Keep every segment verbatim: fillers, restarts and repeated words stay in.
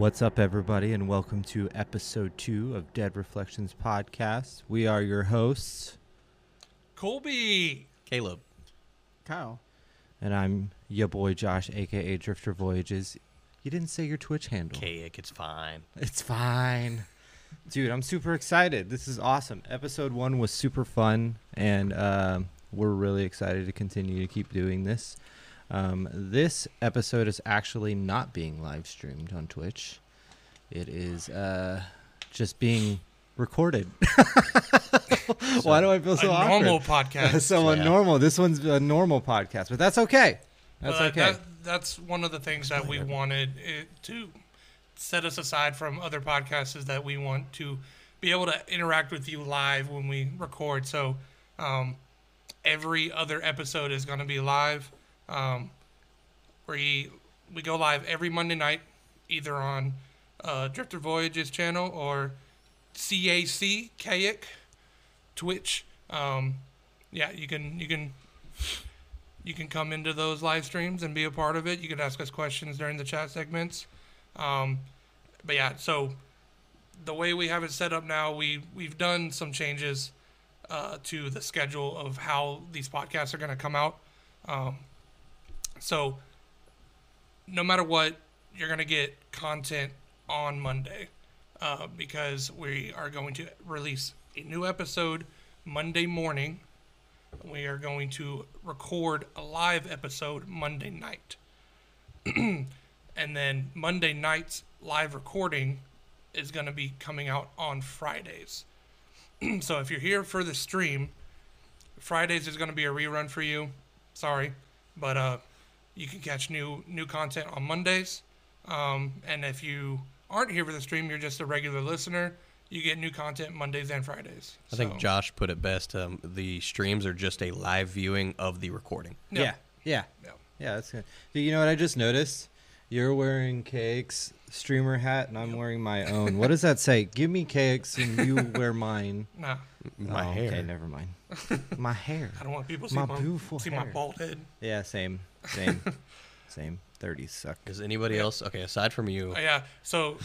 What's up, everybody, and welcome to episode two of Dead Reflections Podcast. We are your hosts, Kolby, Caleb, Kyle, and I'm your boy Josh, aka Drifter Voyages. You didn't say your Twitch handle. Kayak, it's fine. It's fine, dude. I'm super excited. This is awesome. Episode one was super fun, and uh, we're really excited to continue to keep doing this. Um, this episode is actually not being live streamed on Twitch. It is uh, just being recorded. Why do I feel so awkward? A normal podcast. So yeah. Normal. This one's a normal podcast, but that's okay. That's uh, okay. That, that's one of the things that we wanted it to set us aside from other podcasts is that we want to be able to interact with you live when we record. So um, every other episode is going to be live. Um, we, we go live every Monday night, either on uh, Drifter Voyages channel or C A C Kayak Twitch. Um, yeah, you can you can you can come into those live streams and be a part of it. You can ask us questions during the chat segments. Um, but yeah, so the way we have it set up now, we we've done some changes uh, to the schedule of how these podcasts are going to come out. Um, So, no matter what, you're going to get content on Monday uh, because we are going to release a new episode Monday morning. We are going to record a live episode Monday night. And then Monday night's live recording is going to be coming out on Fridays. So, if you're here for the stream, Fridays is going to be a rerun for you. Sorry. But, uh... you can catch new new content on Mondays. Um, and if you aren't here for the stream, you're just a regular listener, you get new content Mondays and Fridays. I so. think Josh put it best. Um, the streams are just a live viewing of the recording. Yeah. Yeah. Yeah, yeah. yeah that's good. You know what I just noticed? You're wearing K X streamer hat, and I'm yep. wearing my own. What does that say? Give me K X and you wear mine. Nah. My oh, hair. Okay, never mind. My hair. I don't want people to see my, my, see my bald head. Yeah, same. Same, same. thirties suck. Does anybody yeah. else? Okay, aside from you. Uh, yeah. So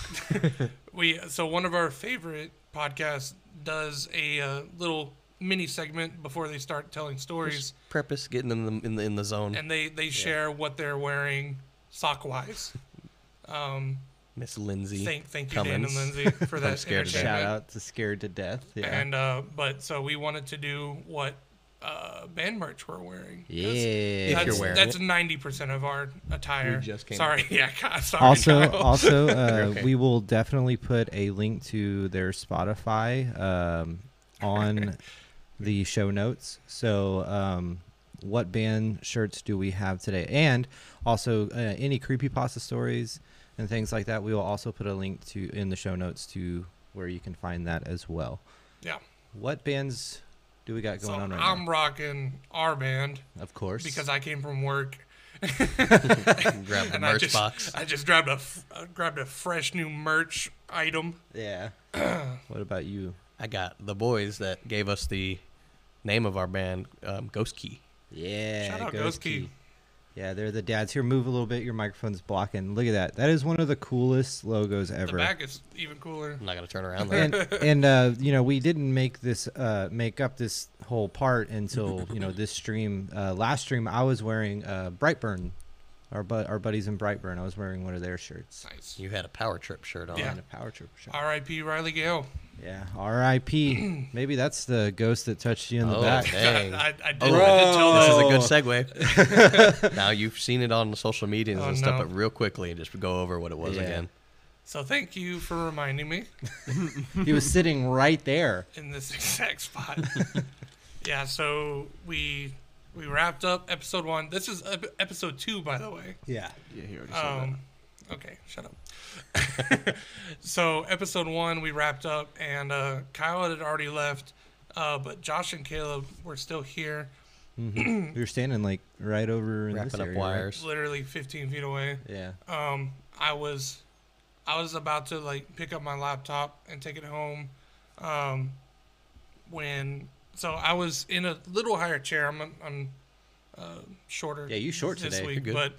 we. So one of our favorite podcasts does a uh, little mini segment before they start telling stories. Just preface getting them in the, in the in the zone. And they they share yeah. what they're wearing sock wise. Um, Miss Lindsay. Thank thank you, Cummins. Dan and Lindsay, for that. Shout out to Scared to Death. Yeah. And uh, but so we wanted to do what. Uh, band merch we're wearing. Yeah, if that's, you're wearing that's ninety percent of our attire. Just sorry, out. yeah, God, sorry. Also, no. also, uh, okay. we will definitely put a link to their Spotify um, on the show notes. So, um, what band shirts do we have today? And also, uh, any creepypasta stories and things like that. We will also put a link to in the show notes to where you can find that as well. Yeah. What bands? Do we got going so on right I'm now? I'm rocking our band, of course, because I came from work. Grabbed a merch I just, box. I just grabbed a uh, grabbed a fresh new merch item. Yeah. What about you? I got the boys that gave us the name of our band, um, Ghost Key. Yeah. Shout out Ghost, Ghost Key. Key. Yeah, they're the dads. Here, move a little bit. Your microphone's blocking. Look at that. That is one of the coolest logos ever. The back is even cooler. I'm not going to turn around there. And, and uh, you know, we didn't make this, uh, make up this whole part until, you know, this stream. Uh, last stream, I was wearing uh, Brightburn, our, bu our buddies in Brightburn. I was wearing one of their shirts. Nice. You had a Power Trip shirt on. Yeah, and a Power Trip shirt. R I P Riley Gale. Yeah, R I P Maybe that's the ghost that touched you in the oh, back. Dang. I, I, did, oh, I did tell this is a good segue. Now you've seen it on the social medias oh, and stuff, no. but real quickly, just go over what it was yeah. again. So thank you for reminding me. He was sitting right there in this exact spot. Yeah, so we we wrapped up episode one. This is episode two, by the way. Yeah. Yeah, he already said um, that. Okay, shut up. So episode one, we wrapped up, and uh, Kyle had already left, uh, but Josh and Caleb were still here. Mm-hmm. We were standing like right over in wrapping up area, wires, right? Literally fifteen feet away. Yeah. Um, I was, I was about to like pick up my laptop and take it home, um, when so I was in a little higher chair. I'm, I'm. Uh, shorter. Yeah, you short this today. Week, but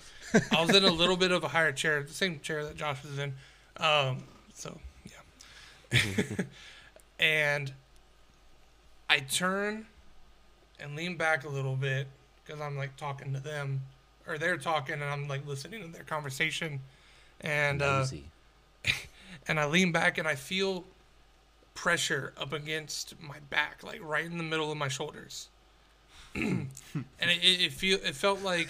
I was in a little bit of a higher chair, the same chair that Josh was in, Um, so, yeah. And I turn and lean back a little bit because I'm, like, talking to them. Or they're talking, and I'm, like, listening to their conversation. And uh, and I lean back, and I feel pressure up against my back, like, right in the middle of my shoulders. And it, it, it, feel, it felt like...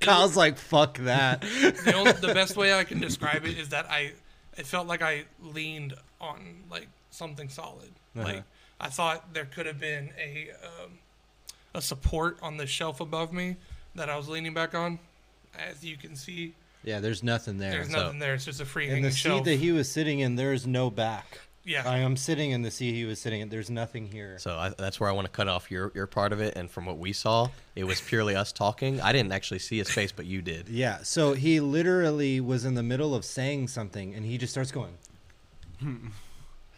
Kyle's like, fuck that. The, only, the best way I can describe it is that I, it felt like I leaned on like something solid. Uh-huh. Like I thought there could have been a, um, a support on the shelf above me that I was leaning back on. As you can see. Yeah, there's nothing there. There's so. nothing there. It's just a free hanging shelf. In the seat that he was sitting in, there is no back. Yeah. I am sitting in the seat he was sitting in. There's nothing here. So I, that's where I want to cut off your, your part of it. And from what we saw, it was purely us talking. I didn't actually see his face, but you did. Yeah. So he literally was in the middle of saying something, and he just starts going. Hmm.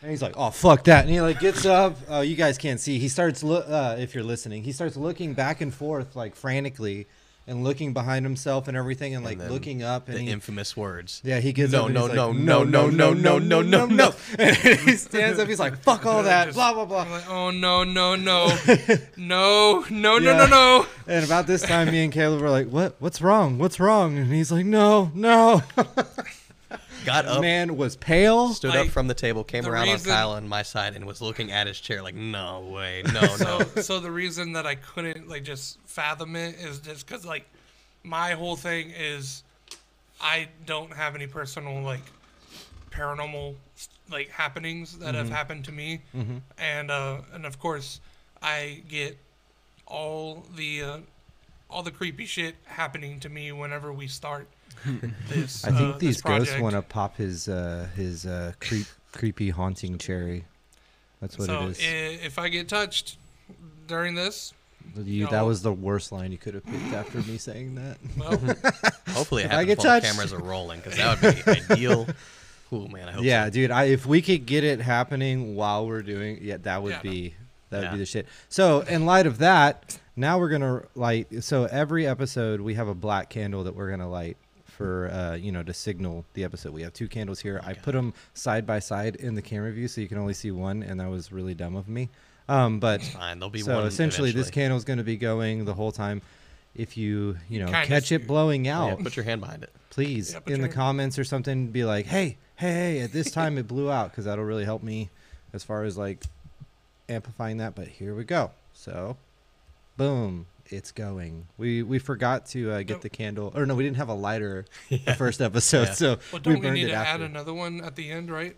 And he's like, oh, fuck that. And he like gets up. Oh, you guys can't see. He starts, lo- uh, if you're listening, he starts looking back and forth like frantically and looking behind himself and everything and like and looking up and the he, infamous words. Yeah, he gets no, up and no, he's no, like, no, no, no, no, no, no, no, no. And he stands up. He's like, fuck all that, just, blah, blah, blah. I'm like, oh, no, no, no, no, no, yeah. no, no, no. And about this time, me and Caleb were like, what? What's wrong? What's wrong? And he's like, no, no. Got up. Man was pale. Stood like, up from the table, came the around reason, on Kyle on my side, and was looking at his chair like, no way, no, no. So, so the reason that I couldn't like just fathom it is just because like my whole thing is I don't have any personal like paranormal like happenings that mm-hmm. have happened to me, mm-hmm. and uh, and of course I get all the uh, all the creepy shit happening to me whenever we start. This, I think uh, these ghosts want to pop his uh, his uh, creep, creepy haunting cherry. That's what so it is. If I get touched during this, you, you that know. was the worst line you could have picked after me saying that. Well, hopefully it happens while the cameras are rolling because that would be ideal. Cool, man. I hope yeah, so. dude. I, if we could get it happening while we're doing, yeah, that would yeah, be no. that yeah. would be the shit. So in light of that, now we're gonna light. So every episode we have a black candle that we're gonna light. For uh, you know, to signal the episode, we have two candles here. Okay. I put them side by side in the camera view, so you can only see one, and that was really dumb of me. Um, but it's fine, there'll be so one essentially, eventually. This candle is going to be going the whole time. If you you know kind catch it blowing out, yeah, put your hand behind it, please. Yeah, in the comments or something, be like, hey, hey, at this time it blew out, because that'll really help me as far as like amplifying that. But here we go. So, boom. It's going. We we forgot to uh, get no. the candle, or no, we didn't have a lighter yeah. the first episode, yeah. so well, don't we burned we need it to after. Add another one at the end, right?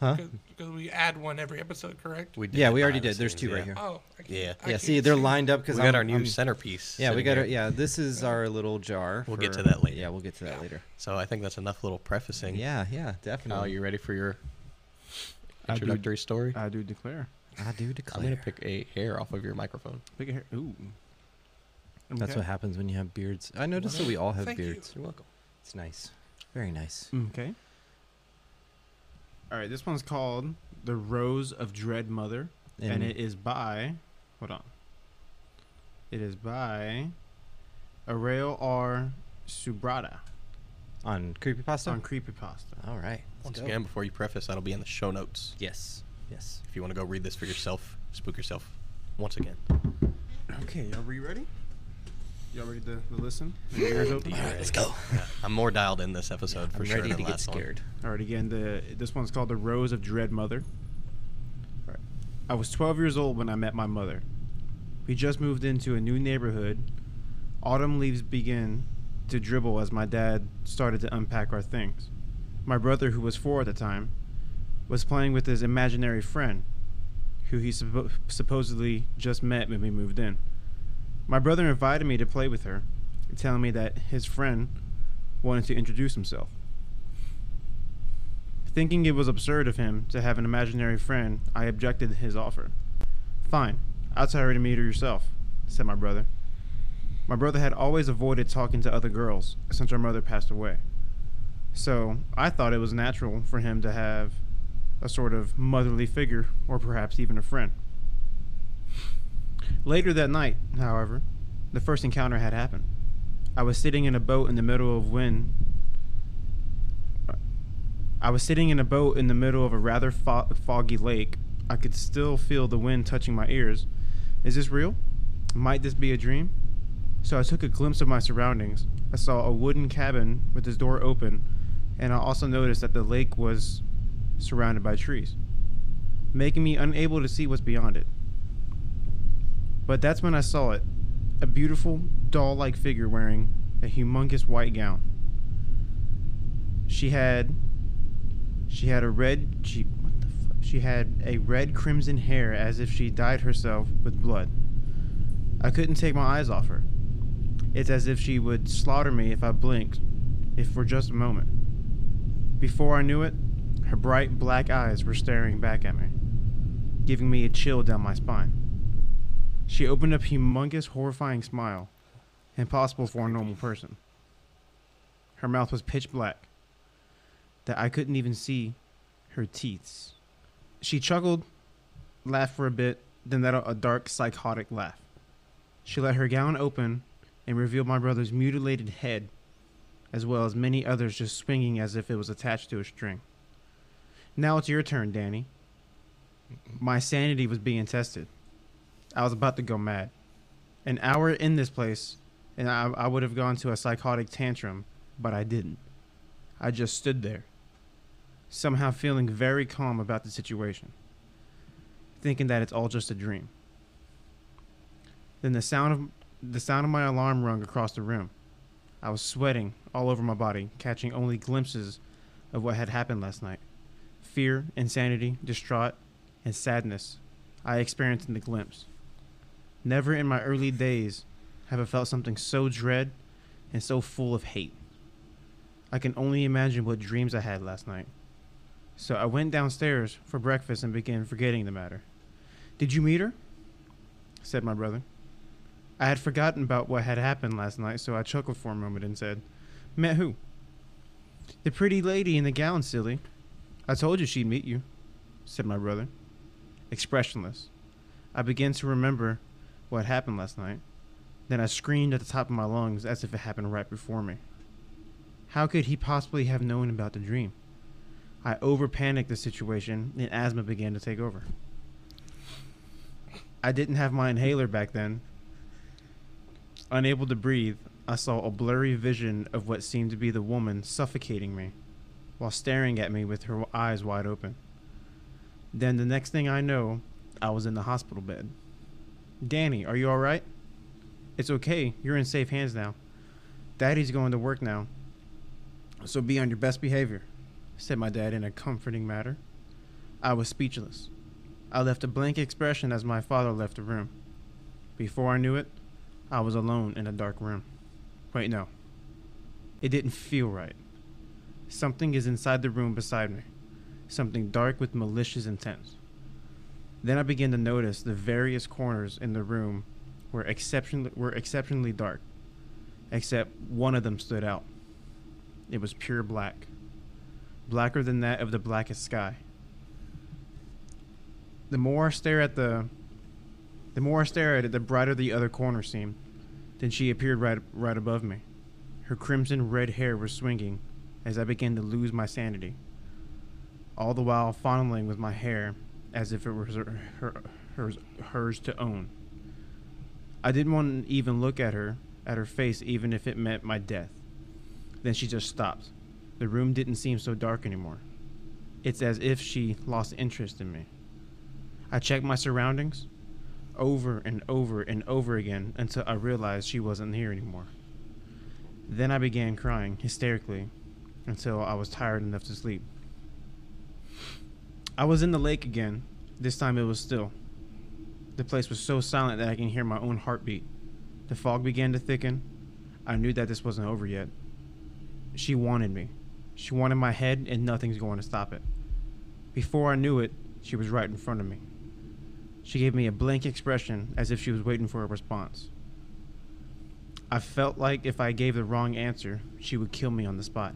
Huh? Because we add one every episode, correct? We did yeah, we already did. There's two yeah. right here. Oh, I can't, yeah, I yeah. See, they're see. lined up because we got I'm, our new I'm, centerpiece. Yeah, we got. Our, yeah, this is our little jar. We'll for, get to that later. Yeah, we'll get to that yeah. later. So I think that's enough little prefacing. Yeah, yeah, definitely. Are you ready for your introductory I do, story? I do declare. I do declare. I'm gonna pick a hair off of your microphone. Pick a hair. Ooh. That's okay. What happens when you have beards. I noticed that we all have Thank beards. You. You're welcome. It's nice. Very nice. Okay. All right. This one's called The Rose of Dread Mother. And, and it is by, hold on. It is by Aureo R. Subrata. On Creepypasta? On Creepypasta. All right. Once go. again, before you preface, that'll be in the show notes. Yes. Yes. If you want to go read this for yourself, spook yourself once again. Okay, y'all re ready? Y'all ready to, to listen? Alright, let's go. Yeah, I'm more dialed in this episode yeah, for I'm sure ready than to last get scared. One. Alright, again, the this one's called The Rose of Dread Mother. All right. I was twelve years old when I met my mother. We just moved into a new neighborhood. Autumn leaves began to dribble as my dad started to unpack our things. My brother, who was four at the time, was playing with his imaginary friend, who he suppo- supposedly just met when we moved in. My brother invited me to play with her, telling me that his friend wanted to introduce himself. Thinking it was absurd of him to have an imaginary friend, I objected to his offer. Fine, I'll tell her to meet her yourself, said my brother. My brother had always avoided talking to other girls since our mother passed away. So I thought it was natural for him to have a sort of motherly figure, or perhaps even a friend. Later that night, however, the first encounter had happened. I was sitting in a boat in the middle of wind. I was sitting in a boat in the middle of a rather fo- foggy lake. I could still feel the wind touching my ears. Is this real? Might this be a dream? So I took a glimpse of my surroundings. I saw a wooden cabin with its door open, and I also noticed that the lake was surrounded by trees, making me unable to see what's beyond it. But that's when I saw it, a beautiful, doll-like figure wearing a humongous white gown. She had, she had a red, she, what the fuck? She had a red crimson hair as if she dyed herself with blood. I couldn't take my eyes off her. It's as if she would slaughter me if I blinked, if for just a moment. Before I knew it, her bright black eyes were staring back at me, giving me a chill down my spine. She opened up a humongous, horrifying smile, impossible for a normal person. Her mouth was pitch black, that I couldn't even see her teeth. She chuckled, laughed for a bit, then let out a dark, psychotic laugh. She let her gown open and revealed my brother's mutilated head, as well as many others just swinging as if it was attached to a string. Now it's your turn, Danny. My sanity was being tested. I was about to go mad. An hour in this place, and I, I would have gone to a psychotic tantrum, but I didn't. I just stood there, somehow feeling very calm about the situation, thinking that it's all just a dream. Then the sound of the sound of my alarm rung across the room. I was sweating all over my body, catching only glimpses of what had happened last night. Fear, insanity, distraught, and sadness I experienced in the glimpse. Never in my early days have I felt something so dread and so full of hate. I can only imagine what dreams I had last night. So I went downstairs for breakfast and began forgetting the matter. "Did you meet her?" said my brother. I had forgotten about what had happened last night, so I chuckled for a moment and said, "Met who?" "The pretty lady in the gown, silly. I told you she'd meet you," said my brother. Expressionless, I began to remember what happened last night. Then I screamed at the top of my lungs as if it happened right before me. How could he possibly have known about the dream? I over-panicked the situation, and asthma began to take over. I didn't have my inhaler back then. Unable to breathe, I saw a blurry vision of what seemed to be the woman suffocating me, while staring at me with her eyes wide open. Then the next thing I know, I was in the hospital bed. "Danny, are you all right?" "It's okay. You're in safe hands now. Daddy's going to work now, so be on your best behavior," said my dad in a comforting manner. I was speechless. I left a blank expression as my father left the room. Before I knew it, I was alone in a dark room. Wait, no. It didn't feel right. Something is inside the room beside me, something dark with malicious intent. Then I began to notice the various corners in the room were exceptionally, were exceptionally dark, except one of them stood out. It was pure black, blacker than that of the blackest sky. The more I stare at the, the more I stare at it, the brighter the other corner seemed. Then she appeared right, right above me. Her crimson red hair was swinging as I began to lose my sanity, all the while fondling with my hair as if it was her, her, hers, hers to own. I didn't want to even look at her, at her face, even if it meant my death. Then she just stopped. The room didn't seem so dark anymore. It's as if she lost interest in me. I checked my surroundings over and over and over again until I realized she wasn't here anymore. Then I began crying hysterically, until I was tired enough to sleep. I was in the lake again. This time it was still. The place was so silent that I can hear my own heartbeat. The fog began to thicken. I knew that this wasn't over yet. She wanted me. She wanted my head, and nothing's going to stop it. Before I knew it, she was right in front of me. She gave me a blank expression as if she was waiting for a response. I felt like if I gave the wrong answer, she would kill me on the spot.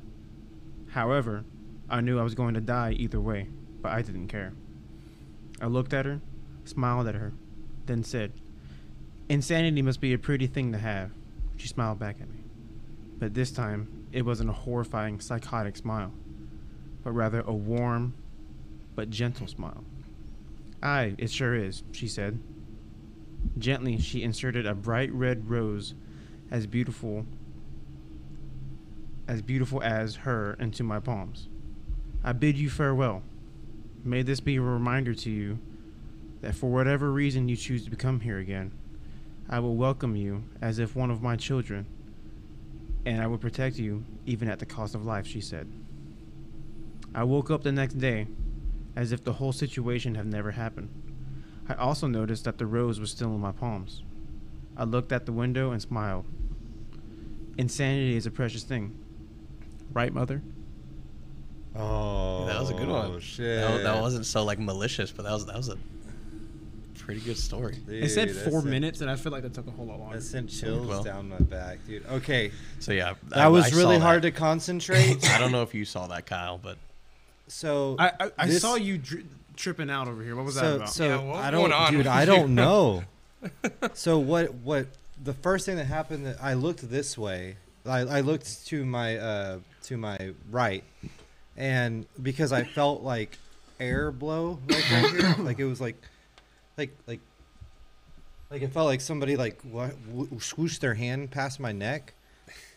However, I knew I was going to die either way, but I didn't care. I looked at her, smiled at her, then said, "Insanity must be a pretty thing to have." She smiled back at me, but this time it wasn't a horrifying, psychotic smile. but rather a warm but gentle smile. "Aye, it sure is," she said. Gently, she inserted a bright red rose as beautiful as beautiful as her into my palms. "I bid you farewell. May this be a reminder to you that for whatever reason you choose to come here again, I will welcome you as if one of my children, and I will protect you even at the cost of life," she said. I woke up the next day as if the whole situation had never happened. I also noticed that the rose was still in my palms. I looked at the window and smiled. Insanity is a precious thing. Right, mother? Oh, that was a good one. Shit. That, that wasn't so like malicious, but that was that was a pretty good story. Dude, it said four minutes, and I feel like that took a whole lot longer. That sent chills well. down my back, dude. Okay. So yeah, that I, was I really hard that. to concentrate. I don't know if you saw that, Kyle, but so I I, I this... saw you dri- tripping out over here. What was so, that about? So yeah, I don't, dude. I don't know. So what? What? The first thing that happened, I looked this way. I, I looked to my uh, to my right, and because I felt like air blow, like right here, like it was like, like like, like it felt like somebody like what, swooshed their hand past my neck,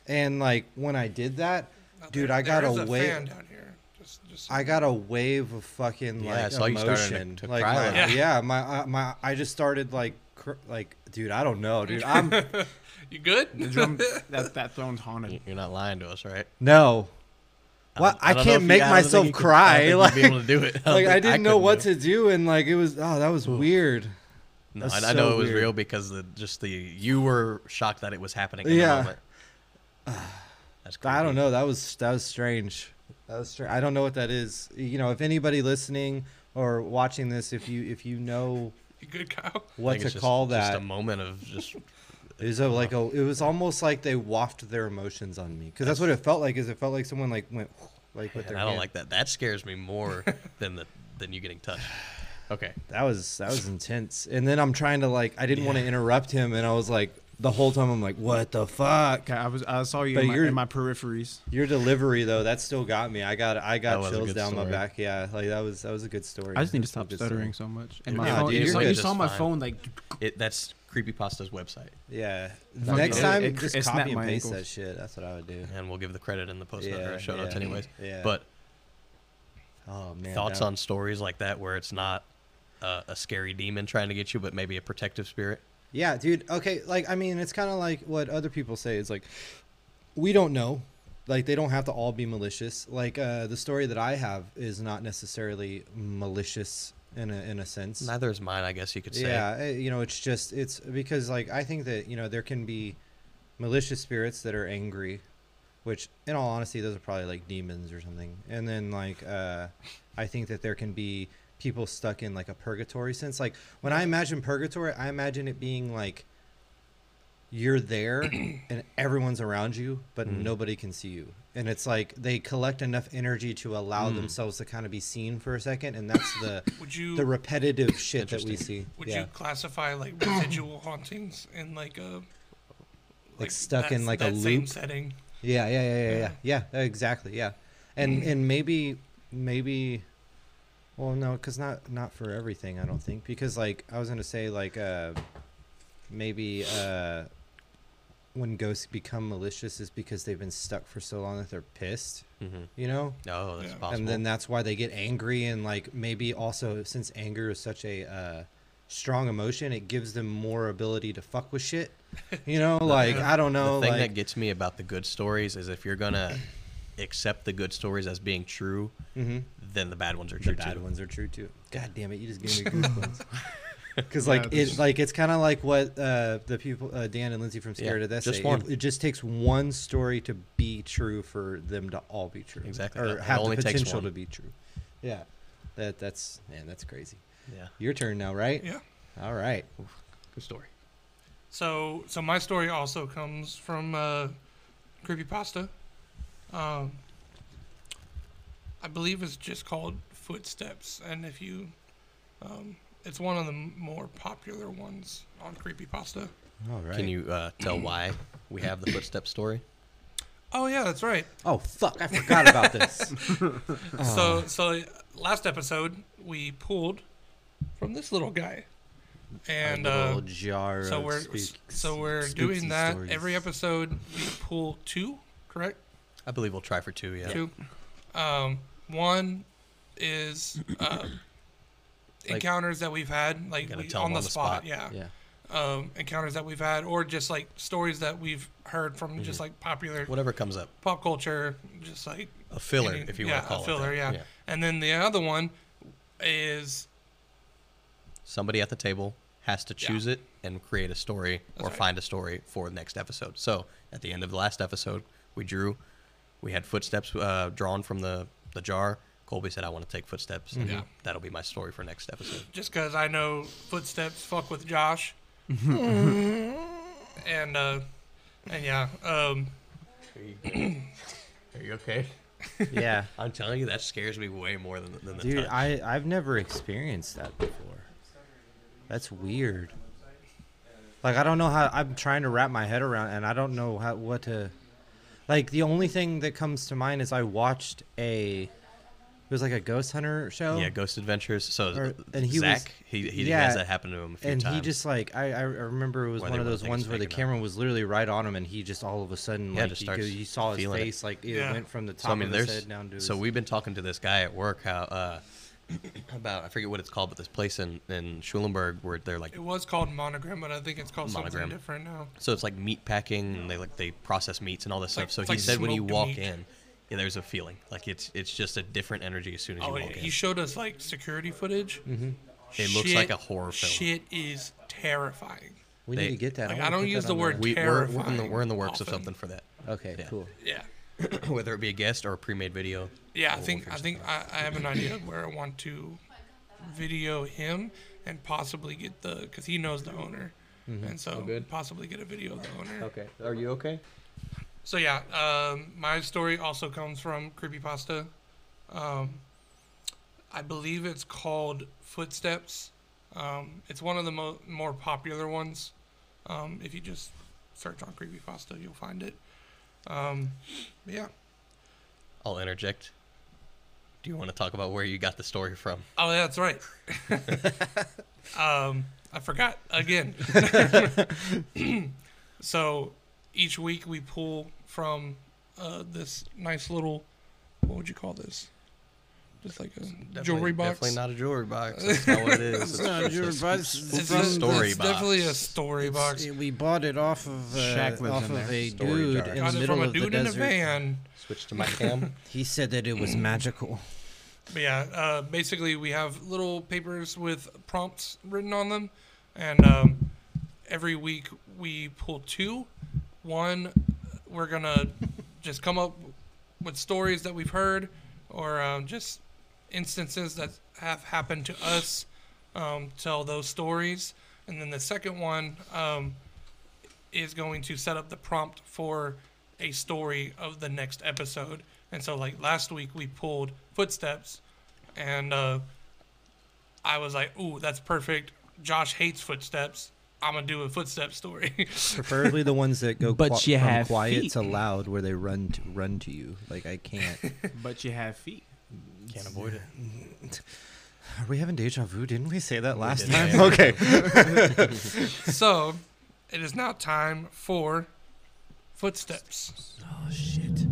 and like when I did that, now, dude, there, I got a wave. Down here. Just, just I got a wave of fucking yeah, like so emotion. To, to like my, yeah. yeah, my my I just started like. Like, dude, I don't know, dude. I'm. You good? The drum, that that throne's haunted. You're not lying to us, right? No. What? I, I can't make you, myself I cry. Could, I like, be able to do it. I like, I didn't I know what to do, and like, it was. Oh, that was Ooh. weird. No, was I, so I know it was weird. real because the just the you were shocked that it was happening. In yeah. The moment. That's crazy. I don't know. That was that was strange. That was strange. I don't know what that is. You know, if anybody listening or watching this, if you if you know. You good, Kyle? What to just, call that? Just a moment of just. It was a, like a. It was almost like they wafted their emotions on me because that's, that's what it felt like. Is it felt like someone like went like with their. I don't hand. like that. That scares me more than the than you getting touched. Okay, that was that was intense. And then I'm trying to like I didn't yeah. want to interrupt him, and I was like the whole time I'm like, what the fuck? I was I saw you in my, in my peripheries. Your delivery though, that still got me. I got I got chills down story. my back. Yeah, like that was that was a good story. I just need to stop stuttering so much. And my yeah, phone, dude, you, you saw my fine. phone like it, that's Creepypasta's website. Yeah. The next it, time, it, just it copy and paste ankles. that shit. That's what I would do. And we'll give the credit in the post yeah, or show yeah, notes anyways. Yeah. But oh man, thoughts that... on stories like that where it's not uh, a scary demon trying to get you, but maybe a protective spirit. Yeah, dude. Okay, like I mean, it's kind of like what other people say is like, we don't know, like they don't have to all be malicious. Like uh, the story that I have is not necessarily malicious in a in a sense. Neither is mine, I guess you could say. Yeah, you know, it's just it's because like I think that you know there can be malicious spirits that are angry, which in all honesty, those are probably like demons or something. And then like uh, I think that there can be. People stuck in like a purgatory sense. Like when I imagine purgatory, I imagine it being like you're there and everyone's around you, but mm. nobody can see you. And it's like they collect enough energy to allow mm. themselves to kind of be seen for a second. And that's the would you, the repetitive shit that we see. Would yeah. you classify like residual hauntings in like a like, like stuck in like that a loop same setting? Yeah, yeah, yeah, yeah, yeah, yeah, yeah, exactly, yeah. And mm. and maybe maybe. Well, no, because not, not for everything, I don't think. Because, like, I was going to say, like, uh, maybe uh, when ghosts become malicious is because they've been stuck for so long that they're pissed, mm-hmm. you know? Oh, that's yeah. possible. And then that's why they get angry. And, like, maybe also since anger is such a uh, strong emotion, it gives them more ability to fuck with shit. You know, like, I don't know. The thing like, that gets me about the good stories is if you're going to accept the good stories as being true, mm-hmm. then the bad ones are true. The bad too. ones are true too. God damn it! You just gave me goosebumps. Because like yeah, it's like it's kind of like what uh, the people uh, Dan and Lindsay from Scared to Death say. It, it just takes one story to be true for them to all be true. Exactly. Or it have only the potential to be true. Yeah. That that's man. That's crazy. Yeah. Your turn now, right? Yeah. All right. Good story. So so my story also comes from uh, Creepypasta. Um, I believe it's just called Footsteps, and if you, um, it's one of the more popular ones on Creepypasta. All right. Can you uh, tell why we have the Footsteps story? Oh, yeah, that's right. Oh, fuck, I forgot about this. oh. So, so last episode, we pulled from this little guy. And a little uh, jar so of we're, speak, So we're doing that stories. Every episode. We pull two, correct? I believe we'll try for two, yeah. Two. Um, one is uh, like, encounters that we've had, like we, on, on the, the spot, spot. yeah. yeah. Um, encounters that we've had, or just like stories that we've heard from mm-hmm. just like popular, whatever comes up, pop culture, just like a filler, any, if you yeah, want to call a filler, it. Yeah, a filler, yeah. And then the other one is somebody at the table has to choose yeah. it and create a story That's or right. find a story for the next episode. So at the end of the last episode, we drew, we had footsteps uh, drawn from the, the jar. Kolby said, I want to take footsteps. Mm-hmm. And that'll be my story for next episode. Just because I know footsteps fuck with Josh. and uh and yeah um are you, are you okay? Yeah, I'm telling you, that scares me way more than, than the dude touch. I I've never experienced that before. That's weird. Like, I don't know how, I'm trying to wrap my head around, and I don't know how what to, like, the only thing that comes to mind is I watched a It was like a Ghost Hunter show. Yeah, Ghost Adventures. So or, and he Zach, was, he, he yeah, has that happen to him a few and times. And he just like, I, I remember it was one of those ones where the camera up. was literally right on him, and he just all of a sudden, yeah, like, he, goes, he saw his face, it. like it yeah. went from the top so, I mean, of his head down to his So we've been talking to this guy at work how uh, about, I forget what it's called, but this place in, in Schulenburg where they're like. It was called Monogram, but I think it's called Monogram. something different now. So it's like meat packing, and they like they process meats and all this like, stuff. So he like said when you walk meat. in. Yeah, there's a feeling. Like, it's it's just a different energy as soon as you oh, walk yeah. in. He showed us, like, security footage. Mm-hmm. It shit, looks like a horror film. Shit is terrifying. We they, need to get that. Like, I, I don't use the word we, terrifying. We're, we're, in the, we're in the works often. of something for that. Okay, yeah. cool. Yeah. Whether it be a guest or a pre-made video. Yeah, I think I think I, I have an idea of where I want to video him and possibly get the... Because he knows the owner. Mm-hmm. And so good. possibly get a video of the owner. Okay. Are you okay? So, yeah, um, my story also comes from Creepypasta. Um, I believe it's called Footsteps. Um, it's one of the mo- more popular ones. Um, if you just search on Creepypasta, you'll find it. Um, yeah. I'll interject. Do you want to talk about where you got the story from? Oh, yeah, that's right. um, I forgot again. So... Each week we pull from uh, this nice little, what would you call this? Just like a definitely, jewelry box? Definitely not a jewelry box. That's not what it is. It's, it's not a jewelry it's box. It's, it's a story it's box. It's definitely a story it's, box. It, we bought it off of, uh, off of a dude jar. in the Got middle from a dude of the in desert. a van. Switch to my cam. He said that it was magical. But yeah, uh, basically we have little papers with prompts written on them. And um, every week we pull two. One, we're going to just come up with stories that we've heard or um, just instances that have happened to us, um, tell those stories. And then the second one um, is going to set up the prompt for a story of the next episode. And so, like, last week we pulled Footsteps, and uh, I was like, ooh, that's perfect. Josh hates footsteps. I'm gonna do a footstep story. Preferably the ones that go but qu- you from have quiet feet. to loud, where they run to, run to you. Like, I can't. But you have feet. Can't avoid it. Are we having deja vu? Didn't we say that last time? Yeah. Okay. So, it is now time for footsteps. Oh shit!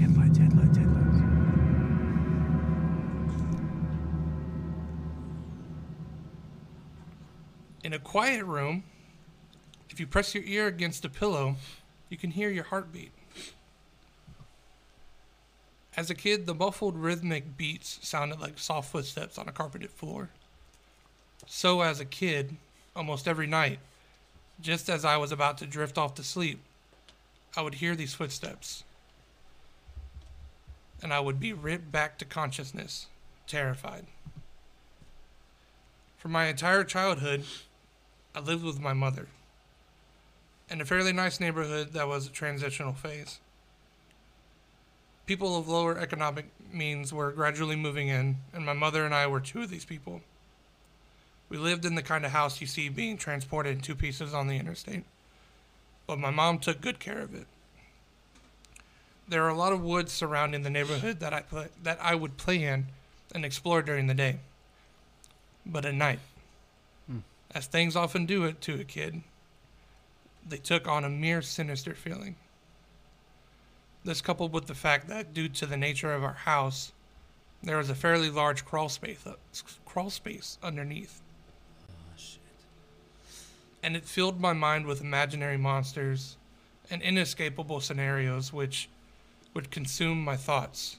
Headlight, headlight, headlight. In a quiet room, if you press your ear against a pillow, you can hear your heartbeat. As a kid, the muffled rhythmic beats sounded like soft footsteps on a carpeted floor. So as a kid, almost every night, just as I was about to drift off to sleep, I would hear these footsteps. And I would be ripped back to consciousness, terrified. For my entire childhood, I lived with my mother in a fairly nice neighborhood that was a transitional phase. People of lower economic means were gradually moving in, and my mother and I were two of these people. We lived in the kind of house you see being transported in two pieces on the interstate, but my mom took good care of it. there are a lot of woods surrounding the neighborhood that I put, that I would play in and explore during the day. But at night, hmm. as things often do it to a kid, they took on a mere sinister feeling. This coupled with the fact that due to the nature of our house, there was a fairly large crawl space, uh, crawl space underneath. Oh, shit. And it filled my mind with imaginary monsters and inescapable scenarios which would consume my thoughts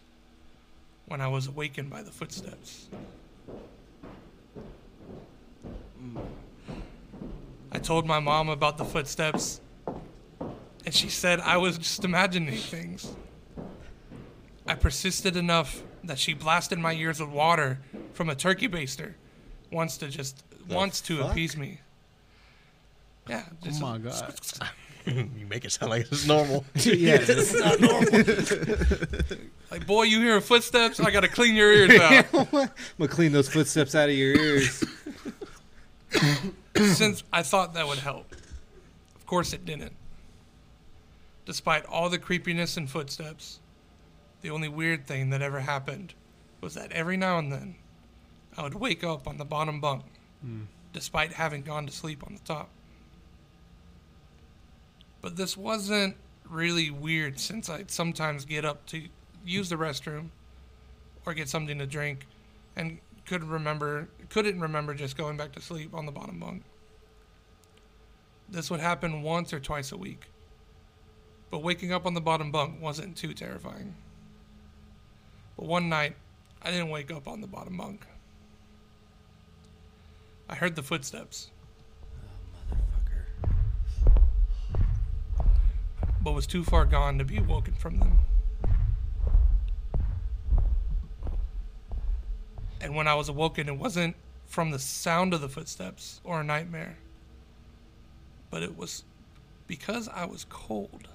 when I was awakened by the footsteps. I told my mom about the footsteps, and she said I was just imagining things. I persisted enough that she blasted my ears with water from a turkey baster once to just the once fuck? to appease me. Yeah. Just, oh my God. You make it sound like it's normal. Yeah, it's not normal. Like, boy, you hearing footsteps? I gotta clean your ears out. I'm gonna clean those footsteps out of your ears. Since I thought that would help. Of course it didn't. Despite all the creepiness and footsteps, the only weird thing that ever happened was that every now and then, I would wake up on the bottom bunk, mm. despite having gone to sleep on the top. But this wasn't really weird, since I'd sometimes get up to use the restroom or get something to drink and could remember, couldn't remember just going back to sleep on the bottom bunk. This would happen once or twice a week, but waking up on the bottom bunk wasn't too terrifying. But one night, I didn't wake up on the bottom bunk. I heard the footsteps, but was too far gone to be awoken from them. And when I was awoken, it wasn't from the sound of the footsteps or a nightmare, but it was because I was cold.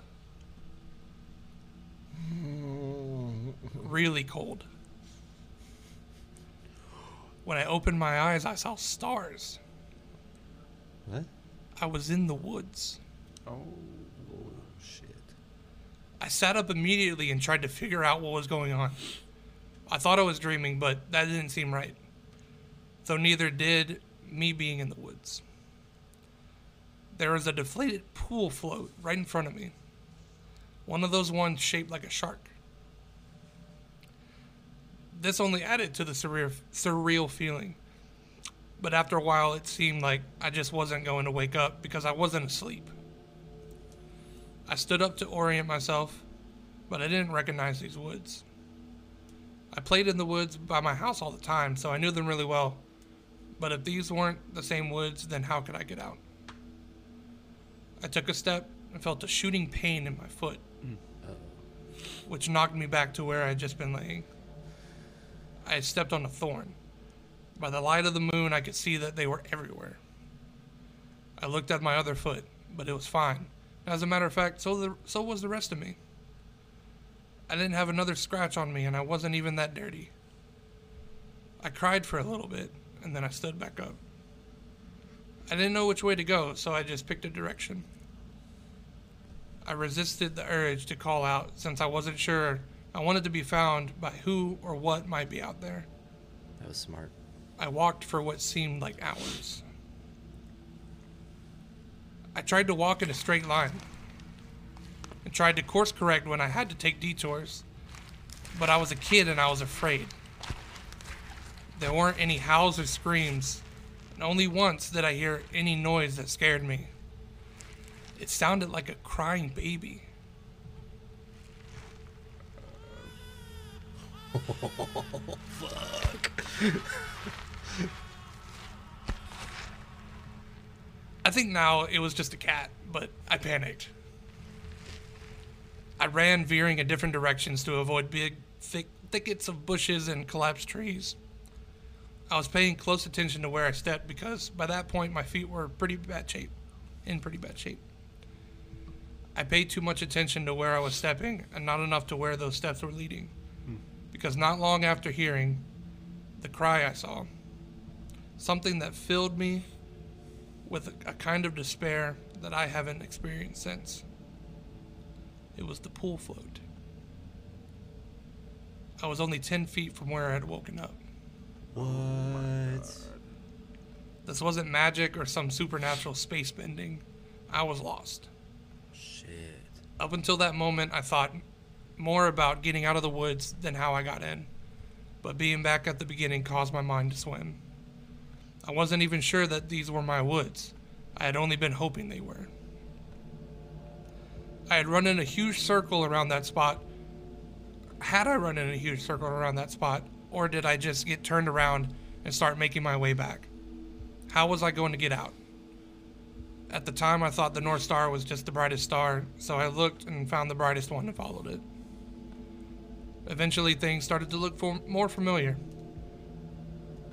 Really cold. When I opened my eyes, I saw stars. What? I was in the woods. Oh. I sat up immediately and tried to figure out what was going on. I thought I was dreaming, but that didn't seem right. Though neither did me being in the woods. There was a deflated pool float right in front of me. One of those ones shaped like a shark. This only added to the surreal, surreal feeling. But after a while, it seemed like I just wasn't going to wake up because I wasn't asleep. I stood up to orient myself, but I didn't recognize these woods. I played in the woods by my house all the time, so I knew them really well. But if these weren't the same woods, then how could I get out? I took a step and felt a shooting pain in my foot, which knocked me back to where I had just been laying. I had stepped on a thorn. By the light of the moon, I could see that they were everywhere. I looked at my other foot, but it was fine. As a matter of fact, so the, so was the rest of me. I didn't have another scratch on me, and I wasn't even that dirty. I cried for a little bit, and then I stood back up. I didn't know which way to go, so I just picked a direction. I resisted the urge to call out, since I wasn't sure I wanted to be found by who or what might be out there. That was smart. I walked for what seemed like hours. I tried to walk in a straight line and tried to course correct when I had to take detours, but I was a kid and I was afraid. There weren't any howls or screams, and only once did I hear any noise that scared me. It sounded like a crying baby. Oh, fuck. I think now it was just a cat, but I panicked. I ran, veering in different directions to avoid big thick thickets of bushes and collapsed trees. I was paying close attention to where I stepped because by that point my feet were pretty bad shape, in pretty bad shape. I paid too much attention to where I was stepping and not enough to where those steps were leading, hmm. because not long after hearing the cry I saw, something that filled me with a, a kind of despair that I haven't experienced since. It was the pool float. I was only ten feet from where I had woken up. What? This wasn't magic or some supernatural space bending. I was lost. Shit. Up until that moment, I thought more about getting out of the woods than how I got in. But being back at the beginning caused my mind to swim. I wasn't even sure that these were my woods. I had only been hoping they were. I had run in a huge circle around that spot. Had I run in a huge circle around that spot, or did I just get turned around and start making my way back? How was I going to get out? At the time, I thought the North Star was just the brightest star, so I looked and found the brightest one and followed it. Eventually, things started to look for more familiar.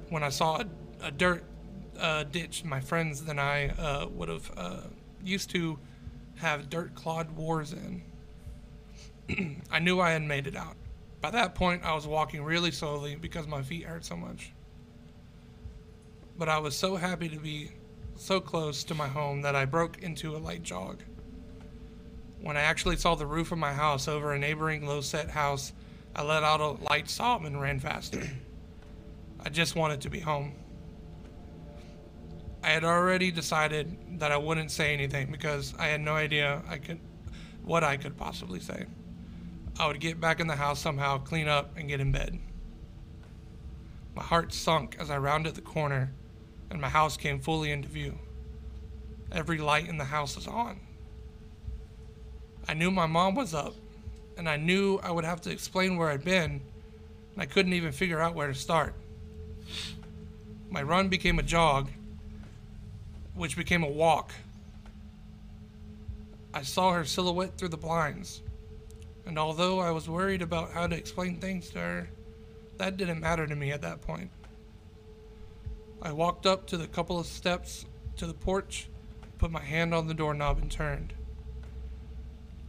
When I saw a, a dirt uh, ditch, my friends and I uh, would have uh, used to have dirt-clawed wars in. I knew I had made it out. By that point, I was walking really slowly because my feet hurt so much. But I was so happy to be so close to my home that I broke into a light jog. When I actually saw the roof of my house over a neighboring low-set house, I let out a light sob and ran faster. I just wanted to be home. I had already decided that I wouldn't say anything because I had no idea I could, what I could possibly say. I would get back in the house somehow, clean up, and get in bed. My heart sunk as I rounded the corner, and my house came fully into view. Every light in the house was on. I knew my mom was up, and I knew I would have to explain where I'd been, and I couldn't even figure out where to start. My run became a jog, which became a walk. I saw her silhouette through the blinds, and although I was worried about how to explain things to her, that didn't matter to me at that point. I walked up to the couple of steps to the porch, put my hand on the doorknob, and turned.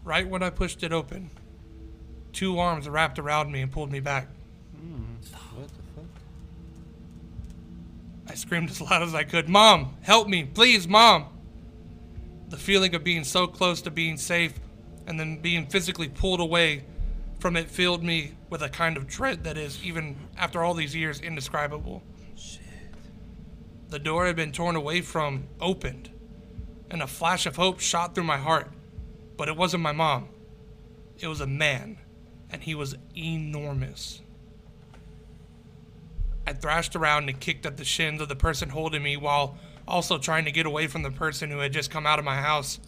Right when I pushed it open, two arms wrapped around me and pulled me back. Mm, what the fuck? I screamed as loud as I could, "Mom, help me, please, Mom!" The feeling of being so close to being safe and then being physically pulled away from it filled me with a kind of dread that is, even after all these years, indescribable. Shit. The door had been torn away from opened, and a flash of hope shot through my heart. But it wasn't my mom. It was a man, and he was enormous. I thrashed around and kicked at the shins of the person holding me while also trying to get away from the person who had just come out of my house.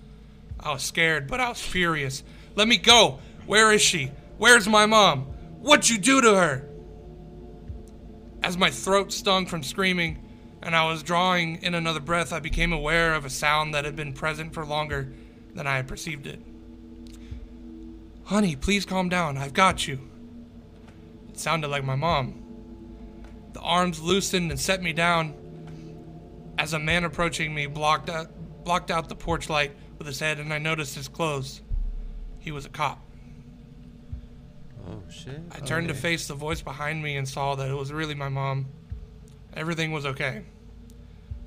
I was scared, but I was furious. "Let me go! Where is she? Where's my mom? What'd you do to her?" As my throat stung from screaming and I was drawing in another breath, I became aware of a sound that had been present for longer than I had perceived it. "Honey, please calm down. I've got you." It sounded like my mom. The arms loosened and set me down as a man approaching me blocked out, blocked out the porch light with his head, and I noticed his clothes. He was a cop. Oh, shit. I turned okay. to face the voice behind me and saw that it was really my mom. Everything was okay.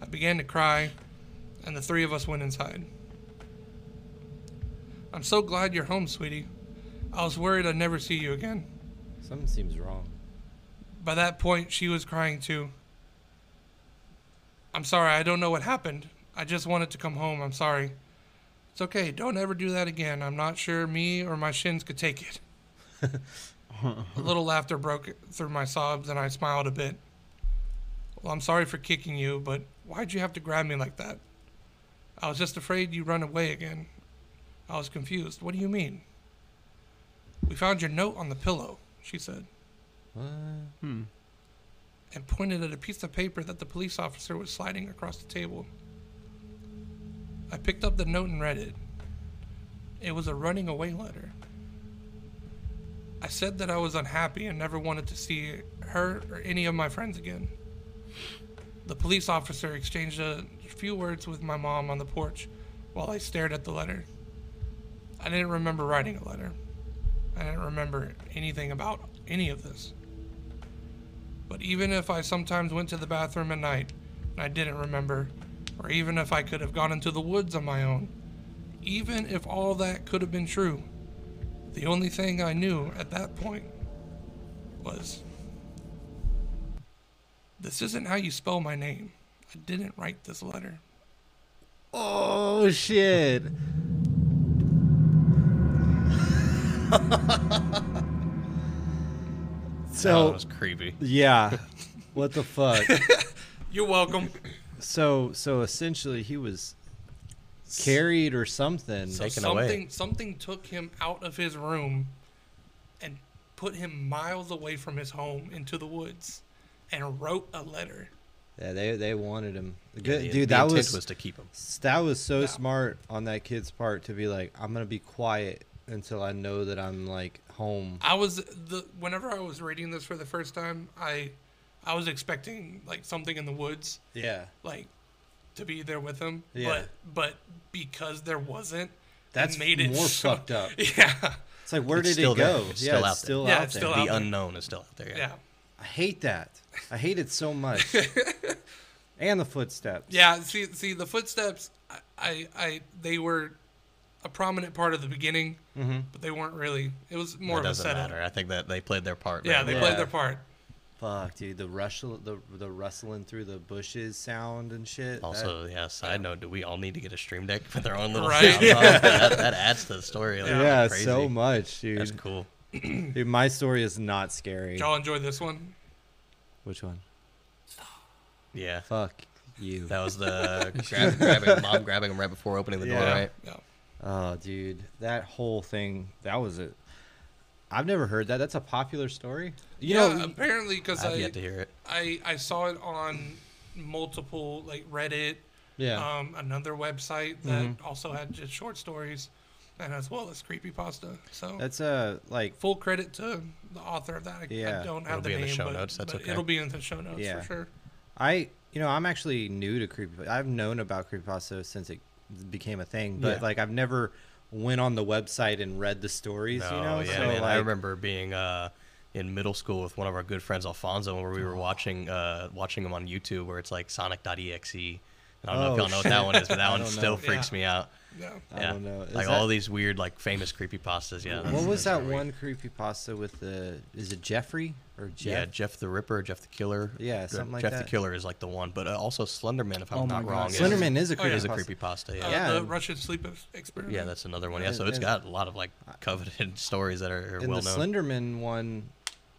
I began to cry, and the three of us went inside. "I'm so glad you're home, sweetie. I was worried I'd never see you again." Something seems wrong. By that point, she was crying too. "I'm sorry, I don't know what happened. I just wanted to come home. I'm sorry." "It's okay. Don't ever do that again. I'm not sure me or my shins could take it." A little laughter broke through my sobs, and I smiled a bit. "Well, I'm sorry for kicking you, but why'd you have to grab me like that? I was just afraid you'd run away again. I was confused." "What do you mean?" "We found your note on the pillow," she said. What? Hmm. And pointed at a piece of paper that the police officer was sliding across the table. I picked up the note and read it. It was a running away letter. I said that I was unhappy and never wanted to see her or any of my friends again. The police officer exchanged a few words with my mom on the porch while I stared at the letter. I didn't remember writing a letter. I didn't remember anything about any of this. But even if I sometimes went to the bathroom at night and I didn't remember, or even if I could have gone into the woods on my own, even if all that could have been true, the only thing I knew at that point was, "This isn't how you spell my name. I didn't write this letter." Oh, shit. So, oh, that was creepy. Yeah. What the fuck? You're welcome. So, so essentially he was carried or something. So taken something, away. Something took him out of his room and put him miles away from his home into the woods and wrote a letter. Yeah, they they wanted him. Good, yeah, the, dude, the that intent was, was to keep him. That was so yeah. smart on that kid's part to be like, I'm going to be quiet until I know that I'm like home. I was the whenever I was reading this for the first time, I I was expecting like something in the woods. Yeah. Like to be there with him. Yeah. But but because there wasn't, that's it made it more so, fucked up. Yeah. It's like, where it's did it go? It's yeah, still it's out still there. Out yeah, it's there. Still the out unknown there. Is still out there. Yeah. yeah. I hate that. I hate it so much. And the footsteps. Yeah, see, see, the footsteps. I, I, I they were a prominent part of the beginning, mm-hmm. but they weren't really. It was more that of a setup. Doesn't matter. I think that they played their part. Right? Yeah, they yeah. played their part. Fuck, dude, the rush, the the rustling through the bushes sound and shit. Also, that, yeah. Side yeah. note: do we all need to get a stream deck with our own little right? sound yeah. box? That, that adds to the story. Like, yeah, crazy. So much, dude. That's cool. Dude, my story is not scary. Did y'all enjoy this one? Which one? Yeah. Fuck you. That was the grab, grabbing, mom grabbing him right before opening the yeah. door, right? Yeah. Oh, dude. That whole thing, that was it. I've never heard that. That's a popular story? You yeah, know, apparently, because I've I, yet to hear it. I, I saw it on multiple, like Reddit, yeah. um, another website that mm-hmm. also had just short stories. And as well as Creepypasta. So that's a like full credit to the author of that. I, yeah. I don't have it'll the be name, in the show but, notes. That's okay. It'll be in the show notes yeah. for sure. I, you know, I'm actually new to Creepypasta. I've known about Creepypasta since it became a thing, but yeah. like I've never went on the website and read the stories. No, you know, yeah, so, man, like, I remember being uh, in middle school with one of our good friends, Alfonso, where we were watching uh, watching him on YouTube, where it's like Sonic dot E X E. I don't oh, know if y'all know what that one is, but that one still know. freaks yeah. me out. Yeah. I don't know. Is like that... all these weird, like famous creepypastas. Yeah. That's, what was that weird. one creepypasta with the? Is it Jeffrey or Jeff? Yeah, Jeff the Ripper, Jeff the Killer. Yeah, something Jeff like that. Jeff the Killer is like the one, but uh, also Slenderman, if I'm oh not wrong. Is, Slenderman is a creepypasta. Is a creepypasta. Yeah. Uh, yeah. The Russian sleep experiment. Yeah, that's another one. Yeah, so it's got a lot of like coveted stories that are, are and well the known. The Slenderman one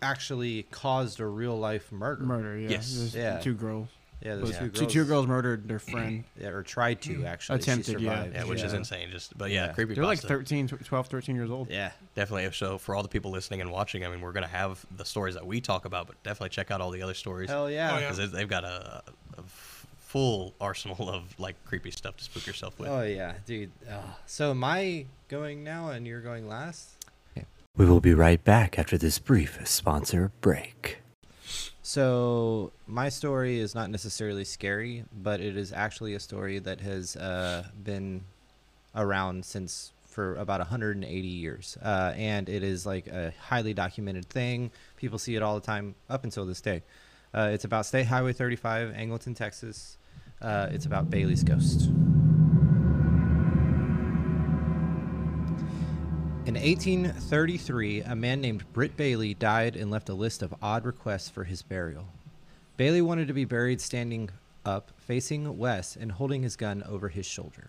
actually caused a real life murder. Murder. Yeah. Yes. There's yeah. Two girls. Yeah, those yeah. Two, girls. Two, two girls murdered their friend. Yeah, or tried to, actually. Attempted, yeah. yeah. Which yeah. is insane. Just, But yeah, yeah. creepypasta. They're like thirteen, twelve, thirteen years old. Yeah. Definitely. So for all the people listening and watching, I mean, we're going to have the stories that we talk about, but definitely check out all the other stories. Hell yeah. Because oh, yeah. they've got a, a full arsenal of like creepy stuff to spook yourself with. Oh, yeah, dude. Oh. So am I going now and you're going last? Yeah. We will be right back after this brief sponsor break. So my story is not necessarily scary, but it is actually a story that has uh, been around since for about one hundred eighty years. Uh, and it is like a highly documented thing. People see it all the time up until this day. Uh, it's about State Highway thirty-five, Angleton, Texas. Uh, it's about Bailey's ghost. In eighteen thirty-three, a man named Britt Bailey died and left a list of odd requests for his burial. Bailey wanted to be buried standing up, facing west, and holding his gun over his shoulder.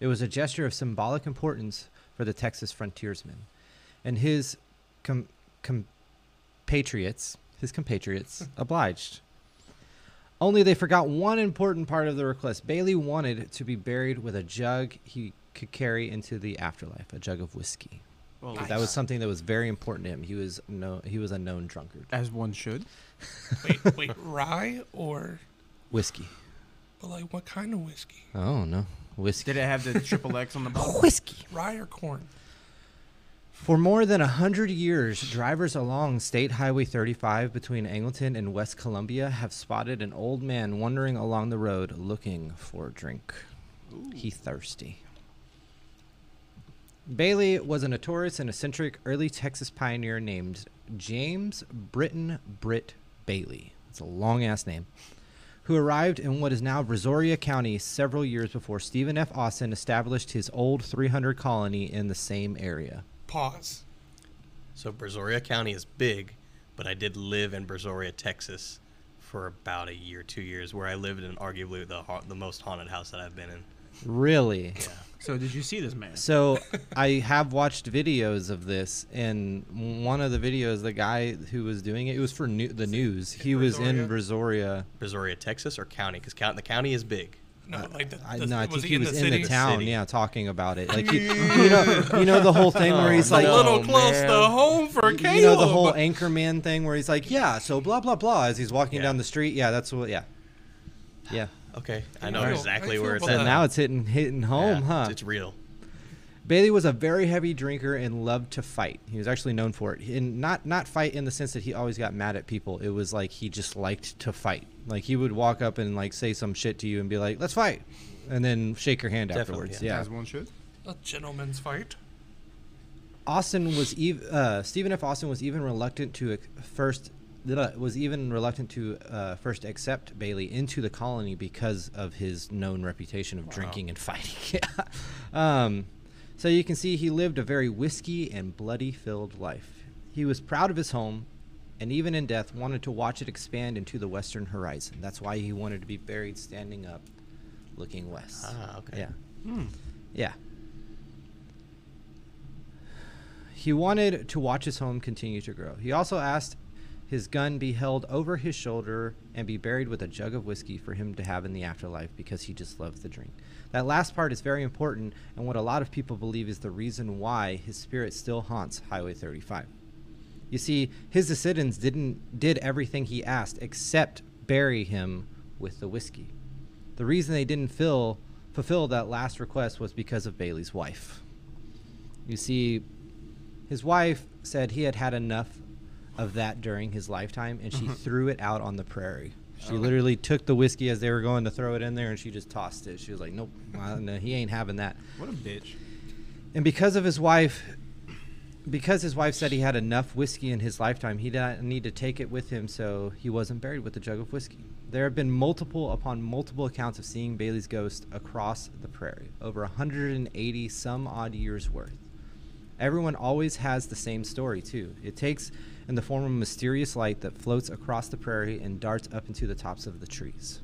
It was a gesture of symbolic importance for the Texas frontiersman, and his com compatriots, his compatriots obliged. Only they forgot one important part of the request. Bailey wanted to be buried with a jug he could carry into the afterlife, a jug of whiskey. Well, nice. That was something that was very important to him. He was no, he was a known drunkard. As one should. wait, wait, rye or whiskey? But like, what kind of whiskey? Oh no, whiskey. Did it have the triple X on the bottle? Whiskey, rye or corn? For more than a hundred years, drivers along State Highway thirty-five between Angleton and West Columbia have spotted an old man wandering along the road looking for a drink. Ooh. He thirsty. Bailey was a notorious and eccentric early Texas pioneer named James Britton Britt Bailey. It's a long-ass name. Who arrived in what is now Brazoria County several years before Stephen F. Austin established his old three hundred colony in the same area. Pause. So Brazoria County is big, but I did live in Brazoria, Texas for about a year, two years, where I lived in arguably the ha the most haunted house that I've been in. Really? Yeah. So did you see this man? So I have watched videos of this, and one of the videos, the guy who was doing it, it was for new, the news. He was in Brazoria. Brazoria, Texas, or county? Because count, the county is big. No, like the, the, I, no, I think he, he was in the, in the town, city? yeah, talking about it. Like, he, you know, you know the whole thing where he's like, a little oh, close man. to home for Caleb. You know the whole anchorman thing where he's like, yeah, so blah blah blah, as he's walking yeah. down the street. Yeah, that's what. Yeah, yeah. Okay, I know I feel, exactly where it's at. That. Now it's hitting hitting home, yeah, huh? It's, it's real. Bailey was a very heavy drinker and loved to fight. He was actually known for it, and not not fight in the sense that he always got mad at people. It was like he just liked to fight. Like he would walk up and like say some shit to you and be like, "Let's fight," and then shake your hand Definitely, afterwards. Yeah. yeah, as one should. A gentleman's fight. Austin was even uh, Stephen F. Austin was even reluctant to first was even reluctant to uh, first accept Bailey into the colony because of his known reputation of wow. drinking and fighting. yeah. Um. So you can see he lived a very whiskey and bloody-filled life. He was proud of his home, and even in death wanted to watch it expand into the western horizon. That's why he wanted to be buried standing up, looking west. Ah, okay. Yeah. Hmm. Yeah. He wanted to watch his home continue to grow. He also asked his gun be held over his shoulder and be buried with a jug of whiskey for him to have in the afterlife because he just loved the drink. That last part is very important and what a lot of people believe is the reason why his spirit still haunts Highway thirty-five. You see, his descendants didn't did everything he asked except bury him with the whiskey. The reason they didn't fill, fulfill that last request was because of Bailey's wife. You see, his wife said he had had enough of that during his lifetime, and she threw it out on the prairie. She okay. literally took the whiskey as they were going to throw it in there, and she just tossed it. She was like, nope, well, no, he ain't having that. What a bitch. And because of his wife, because his wife said he had enough whiskey in his lifetime, he didn't need to take it with him, so he wasn't buried with a jug of whiskey. There have been multiple upon multiple accounts of seeing Bailey's ghost across the prairie, over one hundred eighty some odd years worth. Everyone always has the same story, too. It takes in the form of a mysterious light that floats across the prairie and darts up into the tops of the trees.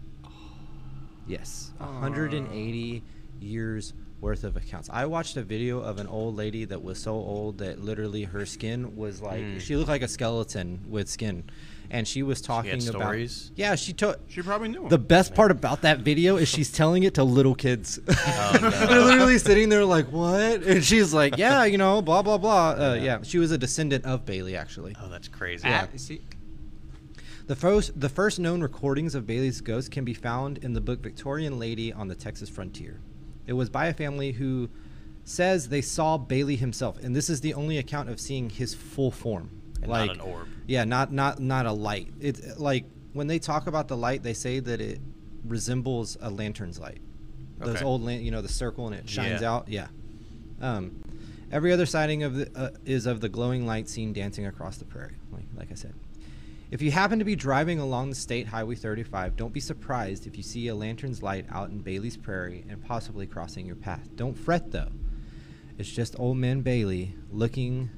Yes, one hundred eighty Aww. Years worth of accounts. I watched a video of an old lady that was so old that literally her skin was like, mm. she looked like a skeleton with skin. And she was talking she had about stories. Yeah, she took. She probably knew. Him. The best part about that video is she's telling it to little kids. Oh, no. They're literally sitting there like, "What?" And she's like, "Yeah, you know, blah blah blah." Uh, yeah. yeah, she was a descendant of Bailey, actually. Oh, that's crazy. Yeah. At, see, the first the first known recordings of Bailey's ghost can be found in the book "Victorian Lady on the Texas Frontier." It was by a family who says they saw Bailey himself, and this is the only account of seeing his full form. And like, not an orb. Yeah, not not not a light. It's like when they talk about the light, they say that it resembles a lantern's light. Okay. Those old, lan you know, the circle and it shines yeah. out. Yeah. Um, every other sighting of the uh, is of the glowing light seen dancing across the prairie. Like, like I said, if you happen to be driving along the State Highway thirty-five, don't be surprised if you see a lantern's light out in Bailey's Prairie and possibly crossing your path. Don't fret though. It's just old man Bailey looking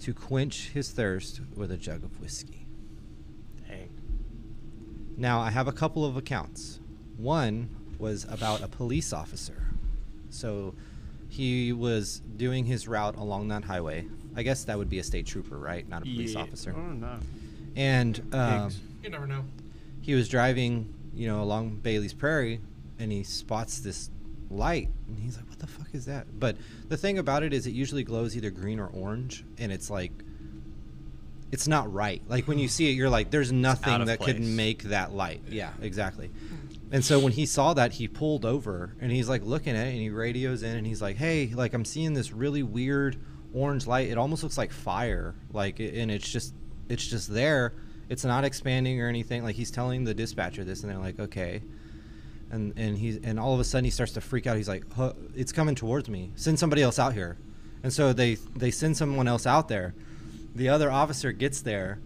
to quench his thirst with a jug of whiskey. Dang. Now, I have a couple of accounts. One was about a police officer. So he was doing his route along that highway. I guess that would be a state trooper, right? Not a police yeah. officer. Oh, no. And um, you never know. He was driving, you know, along Bailey's Prairie, and he spots this light, and he's like, what the fuck is that? But the thing about it is it usually glows either green or orange, and it's like, it's not right. Like when you see it, you're like, there's nothing that could make that light. Yeah, exactly. And so when he saw that, he pulled over and he's like looking at it, and he radios in and he's like, hey, like I'm seeing this really weird orange light. It almost looks like fire. Like, and it's just, it's just there. It's not expanding or anything. Like he's telling the dispatcher this, and they're like, okay. And and he's and all of a sudden he starts to freak out. He's like, huh, "It's coming towards me! Send somebody else out here!" And so they they send someone else out there. The other officer gets there.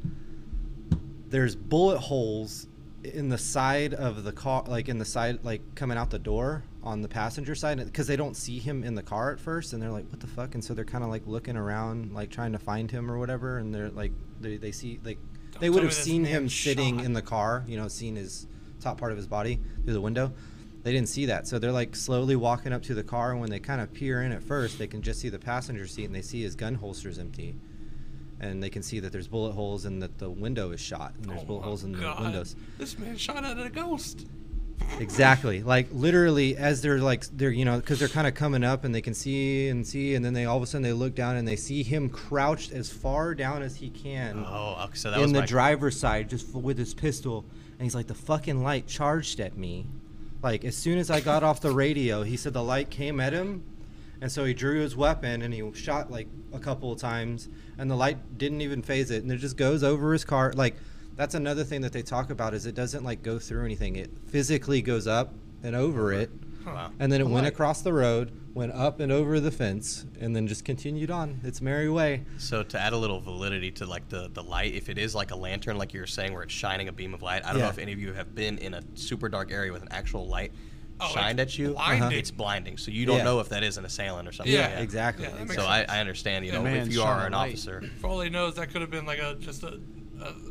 There's bullet holes in the side of the car, like in the side, like coming out the door. on the passenger side, because they don't see him in the car at first, and they're like, what the fuck? And so they're kind of like looking around, like trying to find him or whatever, and they're like, they, they see, like, don't they would have seen him sitting shot. in the car, you know, seeing his top part of his body through the window. They didn't see that, so they're like slowly walking up to the car, and when they kind of peer in at first, they can just see the passenger seat, and they see his gun holster's empty, and they can see that there's bullet holes and that the window is shot, and there's oh bullet holes in God. the windows. This man shot at a ghost. Exactly, like literally as they're like they're you know because they're kind of coming up and they can see and see and then they all of a sudden they look down and they see him crouched as far down as he can oh so that in was the driver's side just with his pistol, and he's like, the fucking light charged at me, like as soon as I got off the radio. He said the light came at him, and so he drew his weapon and he shot like a couple of times, and the light didn't even phase it, and it just goes over his car. Like, that's another thing that they talk about, is it doesn't like go through anything. It physically goes up and over it. Huh. And then it went across the road, went up and over the fence, and then just continued on its merry way. So to add a little validity to like the, the light, if it is like a lantern, like you were saying, where it's shining a beam of light, I don't yeah. know if any of you have been in a super dark area with an actual light oh, shined at you. Blinding. Uh-huh. It's blinding. So you don't yeah. know if that is an assailant or something. Yeah, yeah. exactly. Yeah, so I, I understand, you yeah, know, man, if you are an light. officer. For all he knows, that could have been like a just a...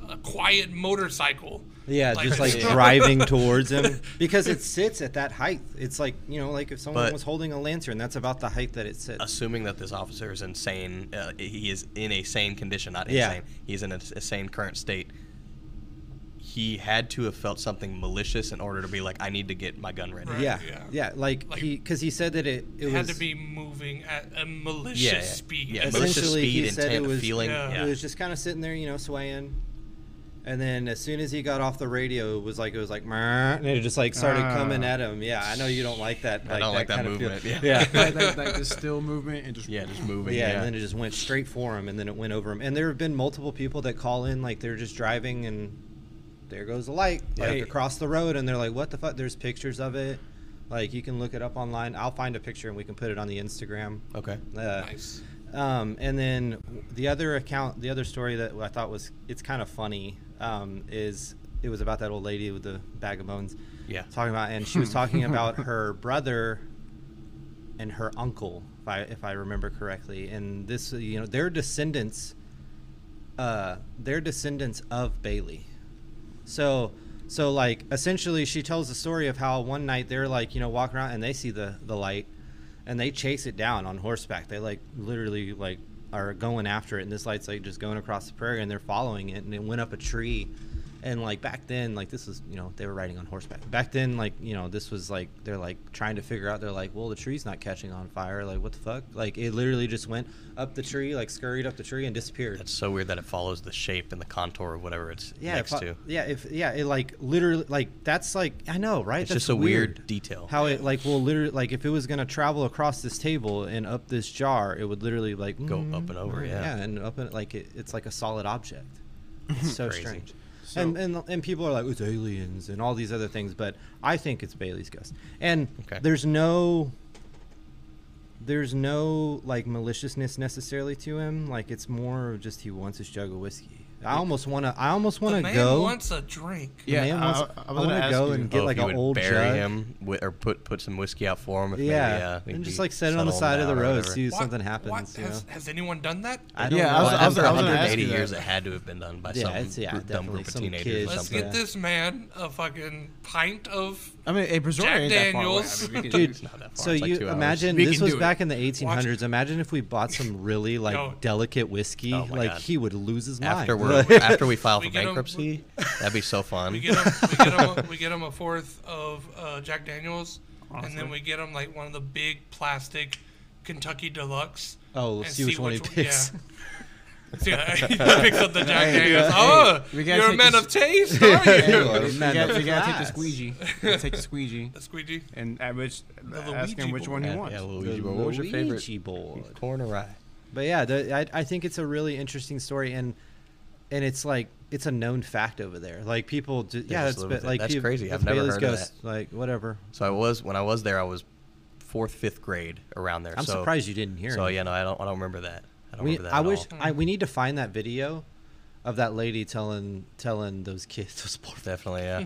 A, a quiet motorcycle. Yeah, like, just like yeah. driving towards him, because it sits at that height. It's like, you know, like if someone but was holding a lantern, that's about the height that it sits. Assuming that this officer is insane, uh, he is in a sane condition, not yeah. insane. He's in a, a sane current state. He had to have felt something malicious in order to be like, I need to get my gun ready. Right. Yeah. yeah, yeah, like, like he, because he said that it, it, it had was, to be moving at a malicious yeah, yeah. speed. Yeah, malicious speed, intent, was, feeling. Yeah. Yeah. It was just kind of sitting there, you know, swaying. And then as soon as he got off the radio, it was like, it was like, and it just like started uh, coming at him. Yeah, I know you don't like that. Like, I don't that like that kind movement. Yeah, yeah. like, like, like the still movement and just yeah, just moving. Yeah, yeah, and then it just went straight for him, and then it went over him. And there have been multiple people that call in, like they're just driving and. There goes the light like hey. across the road, and they're like, what the fuck? There's pictures of it. Like, you can look it up online. I'll find a picture and we can put it on the Instagram. Okay. Uh, nice. Um, and then the other account, the other story that I thought was, it's kind of funny, um, is it was about that old lady with the bag of bones. Yeah. Talking about, and she was talking about her brother and her uncle, if I, if I remember correctly. And this, you know, their descendants, uh, their descendants of Bailey. So, so like, essentially she tells the story of how one night they're like, you know, walking around and they see the, the light and they chase it down on horseback. They like literally like are going after it. And this light's like just going across the prairie and they're following it, and it went up a tree. And like back then, like this was, you know, they were riding on horseback. Back then, like, you know, this was like, they're like trying to figure out, they're like, well, the tree's not catching on fire. Like, what the fuck? Like, it literally just went up the tree, like scurried up the tree and disappeared. That's so weird that it follows the shape and the contour of whatever it's yeah, next it fo- to. Yeah, if yeah, it like literally, like that's like, I know, right? It's that's just a weird, weird detail. How it like will literally, like if it was going to travel across this table and up this jar, it would literally like go mm, up and over. Yeah, yeah and up and like, it, it's like a solid object. It's so crazy. Strange. So. And, and and people are like, it's aliens and all these other things, but I think it's Bailey's ghost. And okay. there's no, there's no like maliciousness necessarily to him. Like it's more just he wants his jug of whiskey. I almost wanna, I almost wanna the go. Man wants a drink. Yeah, man wants, I, I, I wanna go you, and get oh, like an old bury jug. Him with, or put put some whiskey out for him. If yeah, maybe, uh, maybe and just like set it on the side of the road, see if something happens. What? You know? has, has anyone done that? I don't yeah, know. I was, I was, I was, I was one hundred eighty years, it had to have been done by yeah, some it's, yeah, dumb group of teenagers. Let's get yeah. this man a fucking pint of. I mean, a Brazoria Daniels. Dude, so you imagine this was back in the eighteen hundreds. Imagine if we bought some really like delicate whiskey, like he would lose his mind. After we're, after we file we for bankruptcy, him, that'd be so fun. We get him, we get him, we get him a fourth of uh, Jack Daniels, awesome. and then we get him like one of the big plastic Kentucky Deluxe. Oh, let's see which one he picks. One, yeah. See, he picks up the Jack Daniels. Oh, hey, you're a man the, of taste, aren't you? Anyway, we gotta, we gotta take the squeegee. We take the squeegee. The squeegee. And at which, ask him which board. one he wants. Yeah, Luigi board. What was your favorite? Luigi board. Corn or rye. But yeah, the, I, I think it's a really interesting story, and. And it's like it's a known fact over there. Like people, do, yeah, it's been, like that's people, crazy. I've never Bailey's heard ghost, of that. Like whatever. So I was when I was there, I was fourth, fifth grade around there. I'm so, surprised you didn't hear. So it. yeah, no, I don't. I don't remember that. I don't we, remember that. I at wish all. I, we need to find that video of that lady telling telling those kids, those poor definitely, yeah.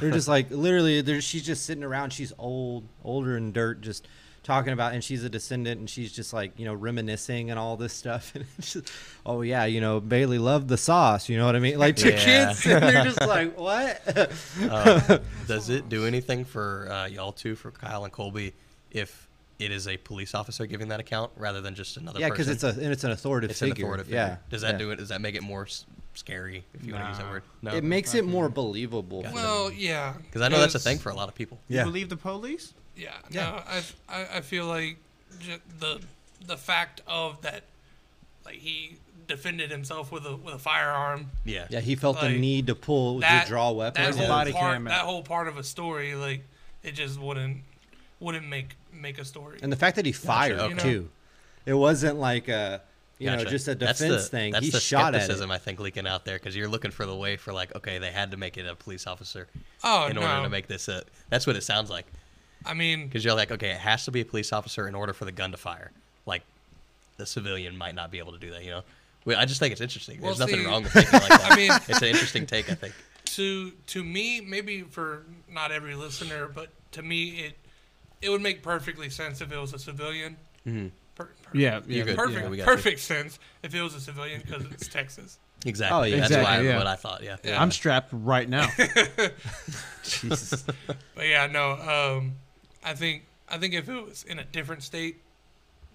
They're just like literally, they're, she's just sitting around. She's old, older and dirt, just talking about, and she's a descendant, and she's just like, you know, reminiscing and all this stuff. And it's just, oh yeah, you know, Bailey loved the sauce. You know what I mean? Like to yeah. kids, and they're just like, what? Uh, does it do anything for uh, y'all two, for Kyle and Kolby, if it is a police officer giving that account rather than just another yeah, person? Yeah, because it's a and it's an authoritative it's figure. It's an authoritative yeah. figure. Does that yeah. do it? Does that make it more s- scary, if you nah. want to use that word? No. It makes it more believable. Gotcha. Well, yeah. Because I know that's a thing for a lot of people. Yeah. You believe the police? Yeah. yeah. No, I, I, I feel like j- the the fact of that, like, he defended himself with a with a firearm. Yeah. Yeah, he felt like, the need to pull, that, to draw weapons. That whole, body part, camera. that whole part of a story, like, it just wouldn't, wouldn't make... make a story. And the fact that he fired gotcha. okay. too, it wasn't like a you gotcha. know just a defense that's the, thing that's he the shot skepticism, at it. I think leaking out there, because you're looking for the way for like, okay, they had to make it a police officer oh in no. order to make this a, that's what it sounds like. I mean, because you're like, okay, it has to be a police officer in order for the gun to fire, like the civilian might not be able to do that, you know. I just think it's interesting. Well, there's see, nothing wrong with thinking like that. I mean, it's an interesting take. I think to to me, maybe for not every listener, but to me it It would make perfectly sense if it was a civilian. Mm-hmm. Per, per, yeah, yeah, perfect, yeah, perfect sense if it was a civilian, because it's Texas. Exactly. Oh, yeah, exactly. That's why yeah. I, what I thought. Yeah. yeah, I'm strapped right now. Jesus. But yeah, no. Um, I think I think if it was in a different state,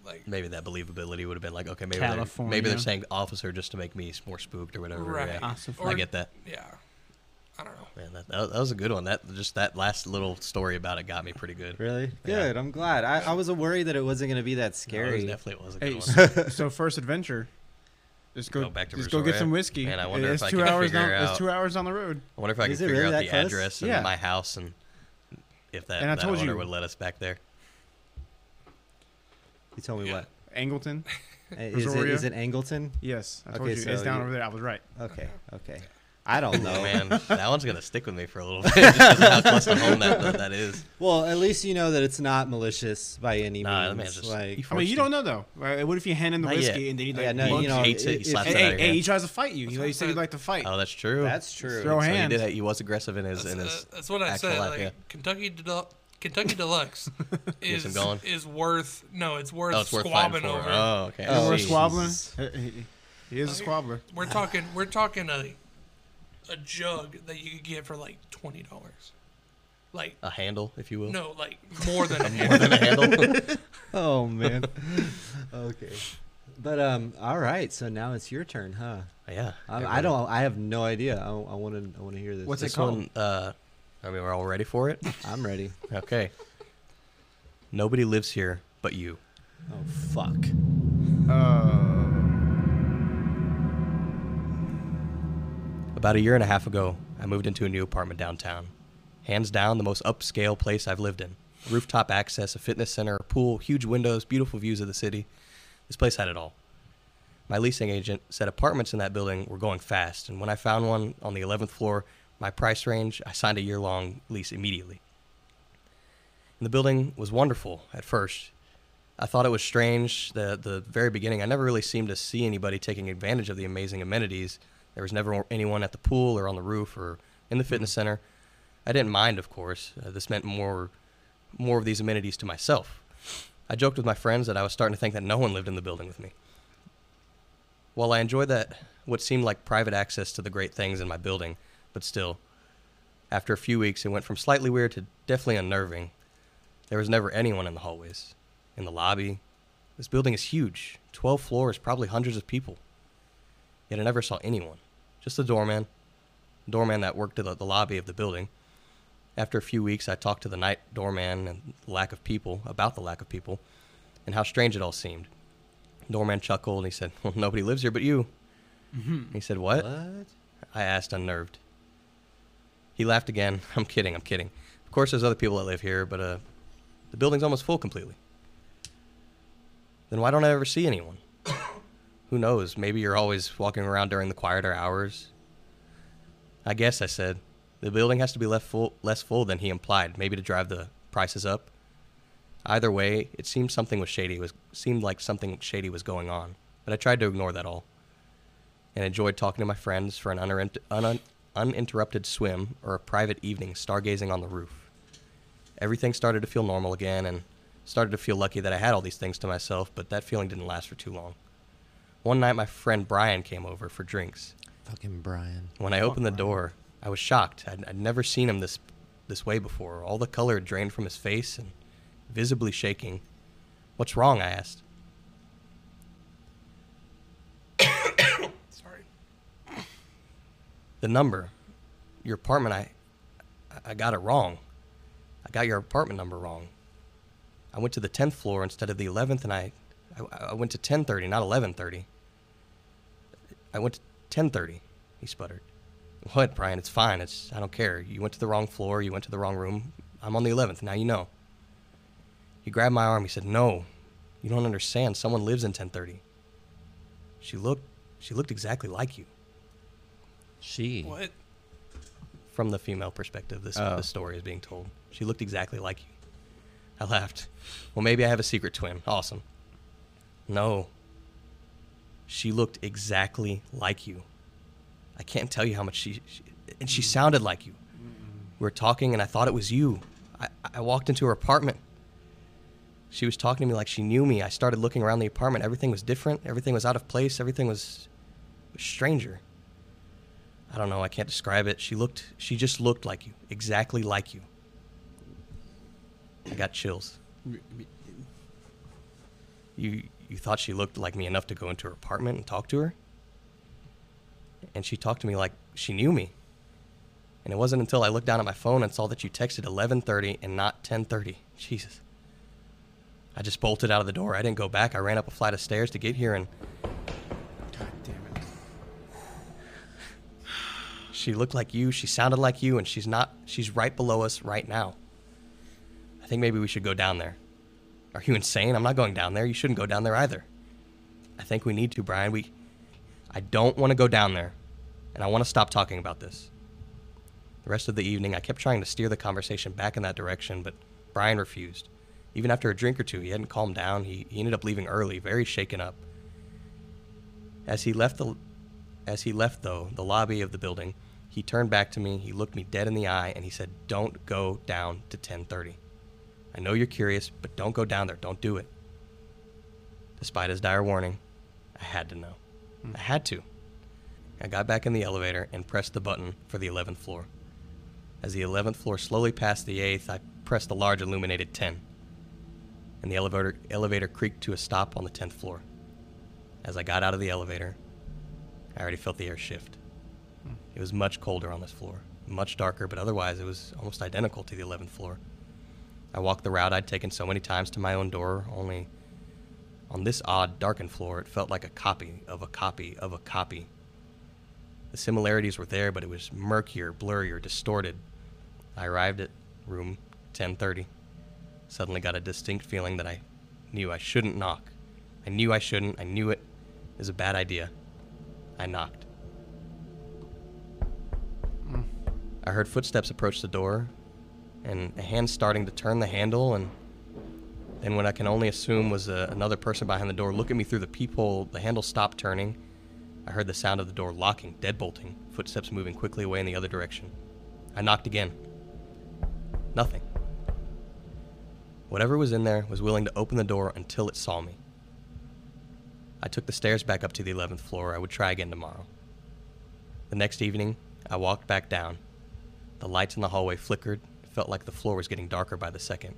like maybe that believability would have been like, okay, maybe they're, maybe they're saying officer just to make me more spooked or whatever. Right. Yeah. Or, I get that. Yeah. I don't know. Man, that, that was a good one. That just that last little story about it got me pretty good. Really? Yeah. Good. I'm glad. I, I was worried that it wasn't going to be that scary. No, it was definitely was a good hey, one. So, so first adventure, just go, go back to just Brazoria. Go get some whiskey. Man, I wonder it's if I two can hours figure down, out. It's two hours on the road. I wonder if I Is can figure really out the close? address yeah. and my house, and if that, and I that told owner you. would let us back there. You told me yeah. what? Angleton. Is it, is it Angleton? Yes. I told okay, you. So it's down you, over there. I was right. Okay. Okay. I don't know, man. That one's gonna stick with me for a little bit, just because of how close to home that, that that is. Well, at least you know that it's not malicious by any nah, means. Man, just, like, I mean, you don't know though. Right? What if you hand him the not whiskey yet. and then he like, yeah, no, you know, hates it, he slaps it, it out of hey, hey, he tries to fight you. He like, said he'd like to fight. Oh, that's true. That's true. Throw so hands. He, did, he was aggressive in his that's, in his. Uh, that's what I said. Life, like, yeah. Kentucky Del- Kentucky Deluxe is is worth no, it's worth oh, squabbling over. Oh, okay. It's worth squabbling. He is a squabbler. We're talking. We're talking a. a jug that you could get for like twenty dollars. Like a handle, if you will. No, like more than a handle. More than a handle. Oh man. Okay. But um all right, so now it's your turn, huh? Yeah. Um, I don't I have no idea. I want to I want to hear this. What's this it called? One, uh I mean, we're all ready for it. I'm ready. Okay. Nobody lives here but you. Oh fuck. Oh. Uh... About a year and a half ago, I moved into a new apartment downtown. Hands down, the most upscale place I've lived in. Rooftop access, a fitness center, a pool, huge windows, beautiful views of the city. This place had it all. My leasing agent said apartments in that building were going fast, and when I found one on the eleventh floor, my price range, I signed a year-long lease immediately. And the building was wonderful at first. I thought it was strange that at the very beginning, I never really seemed to see anybody taking advantage of the amazing amenities. There was never anyone at the pool or on the roof or in the fitness center. I didn't mind, of course. Uh, this meant more more of these amenities to myself. I joked with my friends that I was starting to think that no one lived in the building with me. While I enjoyed that, what seemed like private access to the great things in my building, but still, after a few weeks, it went from slightly weird to definitely unnerving. There was never anyone in the hallways, in the lobby. This building is huge. twelve floors, probably hundreds of people. Yet I never saw anyone. Just the doorman, doorman that worked at the, the lobby of the building. After a few weeks, I talked to the night doorman and the lack of people, about the lack of people, and how strange it all seemed. Doorman chuckled, and he said, well, nobody lives here but you. Mm-hmm. He said, what? what? I asked, unnerved. He laughed again. I'm kidding, I'm kidding. Of course, there's other people that live here, but uh, the building's almost full completely. Then why don't I ever see anyone? Who knows? Maybe you're always walking around during the quieter hours. I guess, I said. The building has to be left full, less full than he implied, maybe to drive the prices up. Either way, it seemed something was shady. It was, seemed like something shady was going on, but I tried to ignore that all. and enjoyed talking to my friends for an uninter- un- uninterrupted swim or a private evening stargazing on the roof. Everything started to feel normal again, and started to feel lucky that I had all these things to myself, but that feeling didn't last for too long. One night, my friend Brian came over for drinks. Fucking Brian. When I opened the door, I was shocked. I'd, I'd never seen him this this way before. All the color had drained from his face and visibly shaking. What's wrong? I asked. Sorry. The number. Your apartment, I, I got it wrong. I got your apartment number wrong. I went to the tenth floor instead of the eleventh, and I, I, I went to ten thirty, not eleven thirty. I went to ten thirty, he sputtered. What, Brian? It's fine. It's I don't care. You went to the wrong floor. You went to the wrong room. I'm on the eleventh. Now you know. He grabbed my arm. He said, no, you don't understand. Someone lives in ten thirty. She looked, she looked exactly like you. She? What? From the female perspective, this, oh. this story is being told. She looked exactly like you. I laughed. Well, maybe I have a secret twin. Awesome. No. She looked exactly like you. I can't tell you how much she... she and she sounded like you. We were talking, and I thought it was you. I, I walked into her apartment. She was talking to me like she knew me. I started looking around the apartment. Everything was different. Everything was out of place. Everything was, was stranger. I don't know. I can't describe it. She looked... She just looked like you. Exactly like you. I got chills. You you thought she looked like me enough to go into her apartment and talk to her? And she talked to me like she knew me. And it wasn't until I looked down at my phone and saw that you texted eleven thirty and not ten thirty. Jesus. I just bolted out of the door. I didn't go back. I ran up a flight of stairs to get here and... God damn it. She looked like you. She sounded like you. And she's not... She's right below us right now. I think maybe we should go down there. Are you insane? I'm not going down there. You shouldn't go down there either. I think we need to, Brian. We... I don't want to go down there, and I want to stop talking about this. The rest of the evening, I kept trying to steer the conversation back in that direction, but Brian refused. Even after a drink or two, he hadn't calmed down. He, he ended up leaving early, very shaken up. As he left, the, as he left, though, the lobby of the building, he turned back to me, he looked me dead in the eye, and he said, don't go down to ten thirty. I know you're curious, but don't go down there. Don't do it. Despite his dire warning, I had to know. I had to. I got back in the elevator and pressed the button for the eleventh floor. As the eleventh floor slowly passed the eighth, I pressed the large illuminated ten. And the elevator elevator creaked to a stop on the tenth floor. As I got out of the elevator, I already felt the air shift. It was much colder on this floor, much darker, but otherwise it was almost identical to the eleventh floor. I walked the route I'd taken so many times to my own door, only... On this odd, darkened floor, it felt like a copy of a copy of a copy. The similarities were there, but it was murkier, blurrier, distorted. I arrived at room ten thirty. Suddenly got a distinct feeling that I knew I shouldn't knock. I knew I shouldn't. I knew it was a bad idea. I knocked. Mm. I heard footsteps approach the door, and a hand starting to turn the handle, and... And what I can only assume was uh, another person behind the door. Look at me through the peephole. The handle stopped turning. I heard the sound of the door locking, deadbolting, footsteps moving quickly away in the other direction. I knocked again. Nothing. Whatever was in there was willing to open the door until it saw me. I took the stairs back up to the eleventh floor. I would try again tomorrow. The next evening, I walked back down. The lights in the hallway flickered. It felt like the floor was getting darker by the second.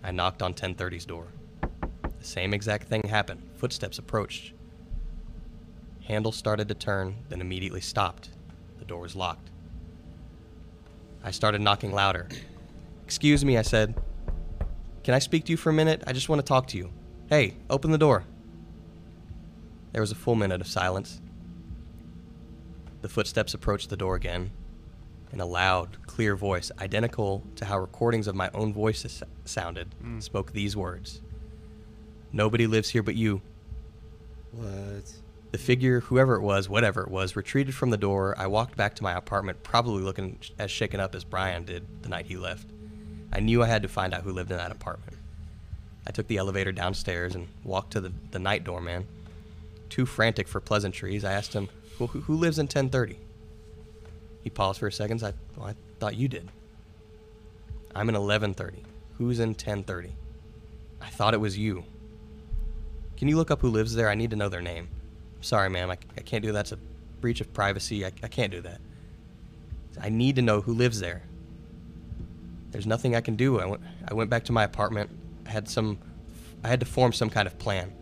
I knocked on ten thirty's door. The same exact thing happened. Footsteps approached. Handle started to turn, then immediately stopped. The door was locked. I started knocking louder. Excuse me, I said. Can I speak to you for a minute? I just want to talk to you. Hey, open the door. There was a full minute of silence. The footsteps approached the door again. In a loud, clear voice, identical to how recordings of my own voice sounded, mm. spoke these words. Nobody lives here but you. What? The figure, whoever it was, whatever it was, retreated from the door. I walked back to my apartment, probably looking as shaken up as Brian did the night he left. I knew I had to find out who lived in that apartment. I took the elevator downstairs and walked to the, the night doorman. too frantic for pleasantries, I asked him, well, who, who lives in ten thirty? He paused for a second. I, well, I thought you did. I'm in eleven thirty. Who's in ten thirty? I thought it was you. Can you look up who lives there? I need to know their name. I'm sorry, ma'am. I, I can't do that. It's a breach of privacy. I, I can't do that. I need to know who lives there. There's nothing I can do. I went, I went back to my apartment. I had some, I had to form some kind of plan,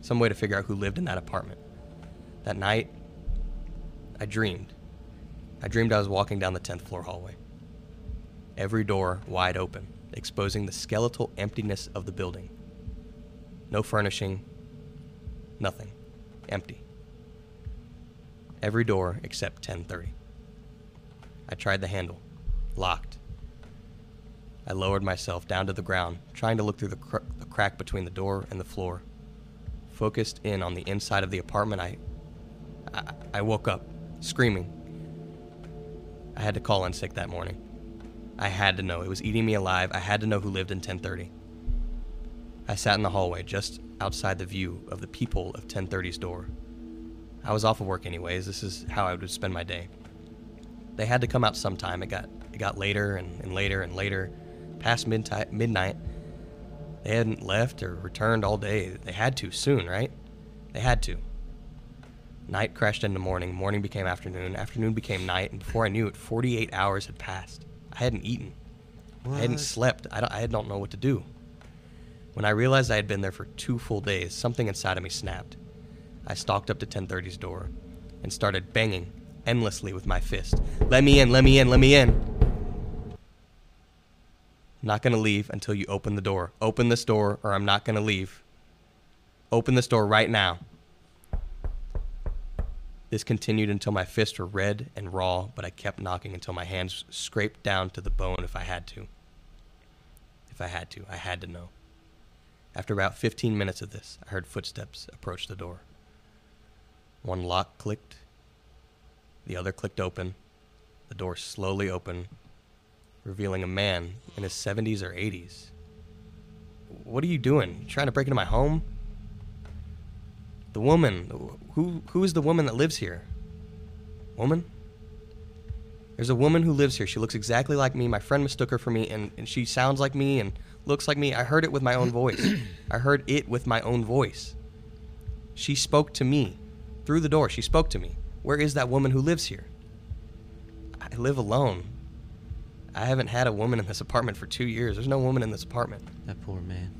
some way to figure out who lived in that apartment. That night, I dreamed. I dreamed I was walking down the tenth floor hallway. Every door wide open, exposing the skeletal emptiness of the building. No furnishing, nothing, empty. Every door except ten thirty. I tried the handle, locked. I lowered myself down to the ground, trying to look through the, cr- the crack between the door and the floor. Focused in on the inside of the apartment, I, I, I woke up, screaming. I had to call in sick that morning. I had to know. It was eating me alive. I had to know who lived in ten thirty. I sat in the hallway, just outside the view of the peephole of ten thirty's door. I was off of work anyways. This is how I would spend my day. They had to come out sometime. It got it got later and, and later and later. Past midti- midnight, they hadn't left or returned all day. They had to soon, right? They had to. Night crashed into morning. Morning became afternoon. Afternoon became night. And before I knew it, forty-eight hours had passed. I hadn't eaten. What? I hadn't slept. I don't, I don't know what to do. When I realized I had been there for two full days, something inside of me snapped. I stalked up to ten thirty's door and started banging endlessly with my fist. Let me in, let me in, let me in. I'm not going to leave until you open the door. Open this door or I'm not going to leave. Open this door right now. This continued until my fists were red and raw, but I kept knocking until my hands scraped down to the bone if I had to. If I had to, I had to know. After about fifteen minutes of this, I heard footsteps approach the door. One lock clicked. The other clicked open. The door slowly opened, revealing a man in his seventies or eighties. What are you doing? You trying to break into my home? The woman. Who, who is the woman that lives here? Woman? There's a woman who lives here. She looks exactly like me. My friend mistook her for me, and, and she sounds like me and looks like me. I heard it with my own voice. I heard it with my own voice. She spoke to me. Through the door, she spoke to me. Where is that woman who lives here? I live alone. I haven't had a woman in this apartment for two years. There's no woman in this apartment. That poor man.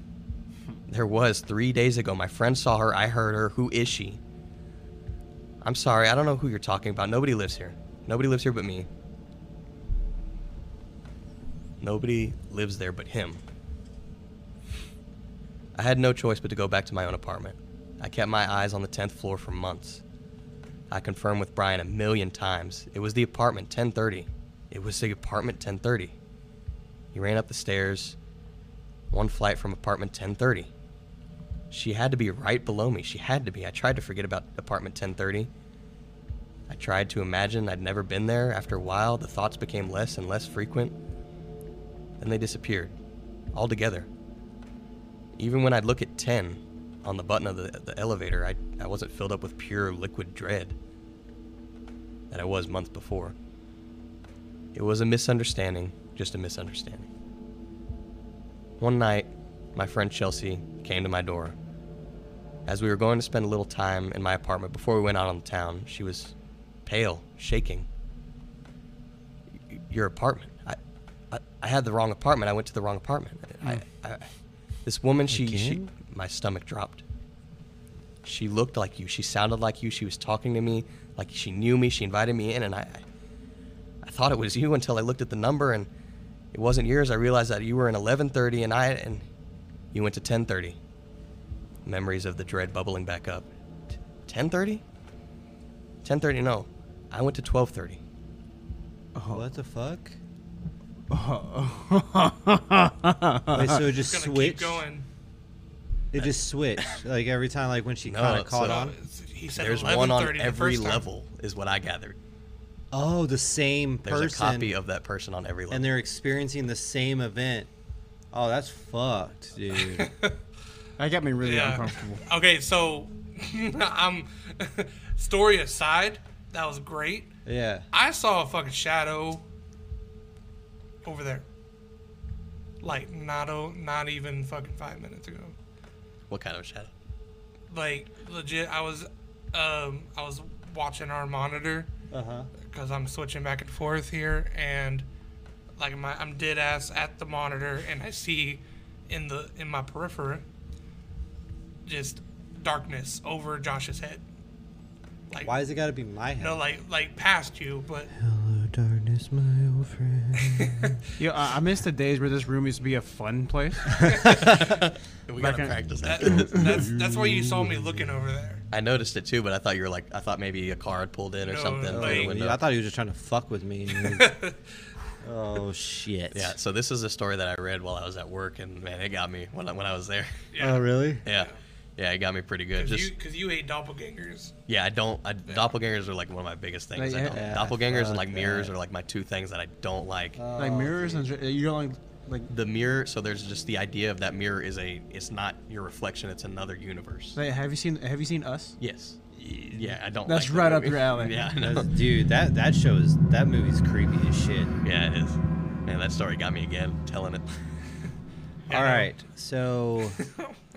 There was three days ago. My friend saw her. I heard her. Who is she? I'm sorry. I don't know who you're talking about. Nobody lives here. Nobody lives here but me. Nobody lives there but him. I had no choice but to go back to my own apartment. I kept my eyes on the tenth floor for months. I confirmed with Brian a million times. It was the apartment, ten thirty. It was the apartment ten thirty. He ran up the stairs, one flight from apartment ten thirty. She had to be right below me. She had to be. I tried to forget about apartment ten thirty. I tried to imagine I'd never been there. After a while, the thoughts became less and less frequent. Then they disappeared, altogether. Even when I'd look at ten on the button of the, the elevator, I, I wasn't filled up with pure liquid dread that I was months before. It was a misunderstanding, just a misunderstanding. One night, my friend Chelsea came to my door. As we were going to spend a little time in my apartment before we went out on the town, she was pale, shaking. Your apartment. I, I, I had the wrong apartment. I went to the wrong apartment. I, I, I, this woman, she, she, my stomach dropped. She looked like you. She sounded like you. She was talking to me like she knew me. She invited me in, and I... I I thought it was you until I looked at the number, and it wasn't yours. I realized that you were in eleven thirty, and I and you went to ten thirty. Memories of the dread bubbling back up. ten thirty? ten thirty, no. I went to twelve thirty. Oh. What the fuck? Wait, so it just switched? Keep going. It just switched. Like every time, like when she no, kind of caught so on? He said there's one on every level, is what I gathered. Oh, the same person. There's a copy of that person on every level. And they're experiencing the same event. Oh, that's fucked, dude. That got me really yeah. uncomfortable. Okay, so I'm Story aside, that was great. Yeah. I saw a fucking shadow over there. Like, not oh, not even fucking five minutes ago. What kind of shadow? Like, legit, I was um, I was watching our monitor. Uh-huh. Because I'm switching back and forth here, and like my, I'm dead ass at the monitor, and I see in the in my periphery just darkness over Josh's head. Like, why has it got to be my head? No, like like past you, but. Hello, darkness, my old friend. Yo, uh, I miss the days where this room used to be a fun place. We gotta in, practice that. that that's that's why you saw me looking over there. I noticed it too, but I thought you were like, I thought maybe a car had pulled in or no, something. Like, the I thought he was just trying to fuck with me. Oh shit! Yeah, so this is a story that I read while I was at work, and man, it got me when I, when I was there. Yeah. Oh really? Yeah, yeah, it got me pretty good. Cause just because you, you hate doppelgangers. Yeah, I don't. I, yeah. Doppelgangers are like one of my biggest things. Like, I don't. Yeah, doppelgangers and like that. Mirrors are like my two things that I don't like. Oh, like mirrors dude. and you don't like. Like the mirror, so there's just the idea of that mirror is a, it's not your reflection, it's another universe. Wait, have you seen? Have you seen Us? Yes. Yeah, I don't. That's like right up your alley. Yeah, dude, that that show is that movie's creepy as shit. Yeah, it is. Man, that story got me again. I'm telling it. Yeah. All right, so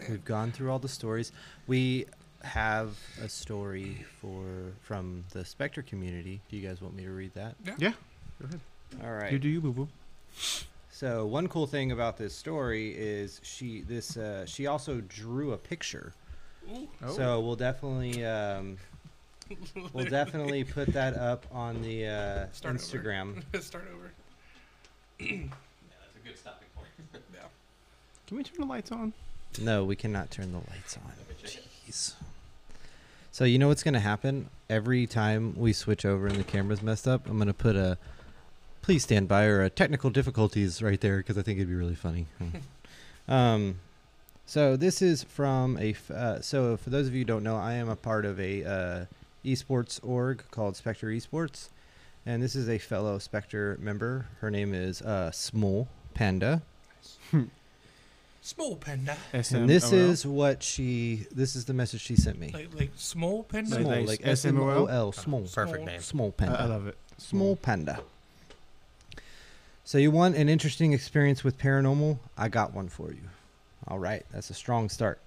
we've gone through all the stories. We have a story for from the Spectre community. Do you guys want me to read that? Yeah. Yeah. Go ahead. All right. You do you, boo boo. So one cool thing about this story is she this uh, she also drew a picture. Oh. So we'll definitely um, we'll definitely put that up on the uh, Start Instagram. Over. Start over. Yeah, that's a good stopping point. Yeah. Can we turn the lights on? No, we cannot turn the lights on. Jeez. So you know what's gonna happen every time we switch over and the camera's messed up? I'm gonna put a please stand by or uh, technical difficulties right there because I think it'd be really funny. um, so this is from a uh, so for those of you who don't know, I am a part of a uh, esports org called Spectre Esports, and this is a fellow Spectre member. Her name is uh, Smol Panda. Nice. Smol Panda. S M O L. And this is what she. This is the message she sent me. Like, like Smol Panda. Smol, like, like S M O L. Smol. Perfect name. Smol Panda. I, I love it. Smol Panda. So you want an interesting experience with paranormal? I got one for you. All right, that's a strong start.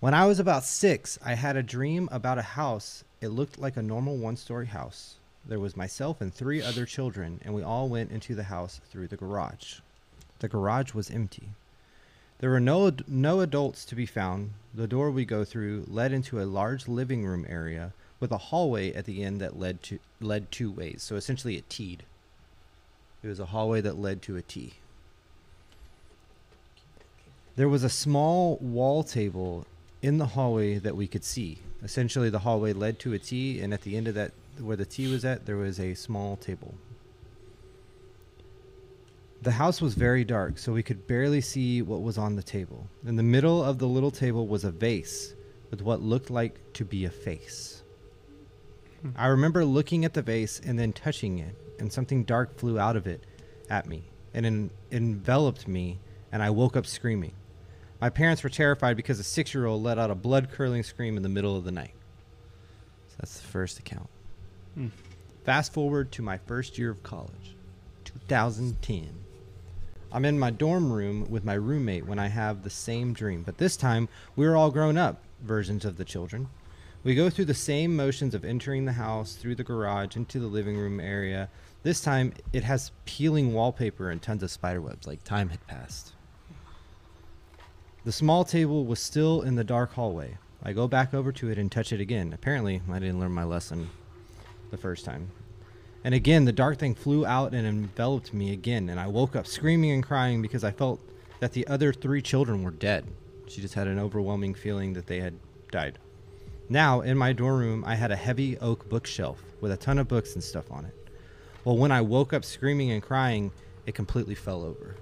When I was about six, I had a dream about a house. It looked like a normal one-story house. There was myself and three other children, and we all went into the house through the garage. The garage was empty. There were no, no adults to be found. The door we go through led into a large living room area with a hallway at the end that led to led two ways, so essentially it teed. It was a hallway that led to a T. There was a small wall table in the hallway that we could see. Essentially, the hallway led to a T, and at the end of that, where the T was at, there was a small table. The house was very dark, so we could barely see what was on the table. In the middle of the little table was a vase with what looked like to be a face. Hmm. I remember looking at the vase and then touching it. And something dark flew out of it at me and en enveloped me, and I woke up screaming. My parents were terrified because a six-year-old let out a blood-curdling scream in the middle of the night. So that's the first account. Hmm. Fast forward to my first year of college, two thousand ten. I'm in my dorm room with my roommate when I have the same dream, but this time we were all grown-up versions of the children. We go through the same motions of entering the house, through the garage, into the living room area. This time, it has peeling wallpaper and tons of spiderwebs, like time had passed. The small table was still in the dark hallway. I go back over to it and touch it again. Apparently, I didn't learn my lesson the first time. And again, the dark thing flew out and enveloped me again, and I woke up screaming and crying because I felt that the other three children were dead. She just had an overwhelming feeling that they had died. Now, in my dorm room, I had a heavy oak bookshelf with a ton of books and stuff on it. Well, when I woke up screaming and crying, it completely fell over.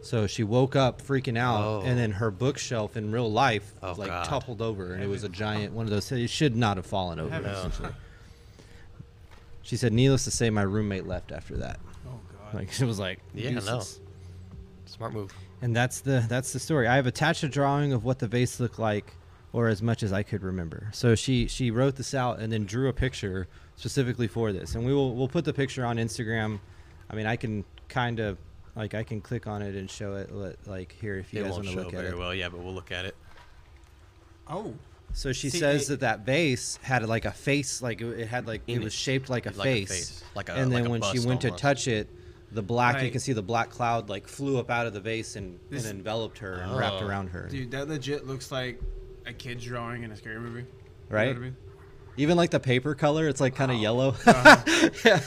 So she woke up freaking out, oh. and then her bookshelf in real life oh, like God. toppled over, and it was a giant one of those. It should not have fallen over, essentially. She said, needless to say, my roommate left after that. Oh, God. Like, she was like, yeah, useless. No. Smart move. And that's the, that's the story. I have attached a drawing of what the vase looked like. or as much as I could remember. So she she wrote this out and then drew a picture specifically for this, and we will we'll put the picture on Instagram. I mean, I can kind of like I can click on it and show it like here if you guys want to look at it. It won't show very well, yeah, but we'll look at it. Oh. So she See, says it, that that vase had like a face, like it had like it was shaped like a like face. A face like a, and then like when she went almost. to touch it, the black right. you can see the black cloud like flew up out of the vase and, this, and enveloped her and oh. wrapped around her. Dude, that legit looks like a kid's drawing in a scary movie. Right? You know what I mean? Even like the paper color, it's like kind of oh. yellow. Uh-huh. yeah.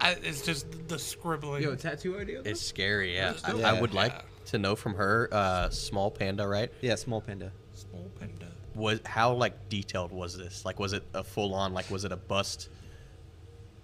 I, it's just the scribbling. Yo, tattoo idea. Though? It's scary. Yeah, I, yeah. I would yeah. like to know from her, uh, Smol Panda, right? Yeah, Smol Panda. Smol Panda. Was how like detailed was this? Like, was it a full on? Like, was it a bust?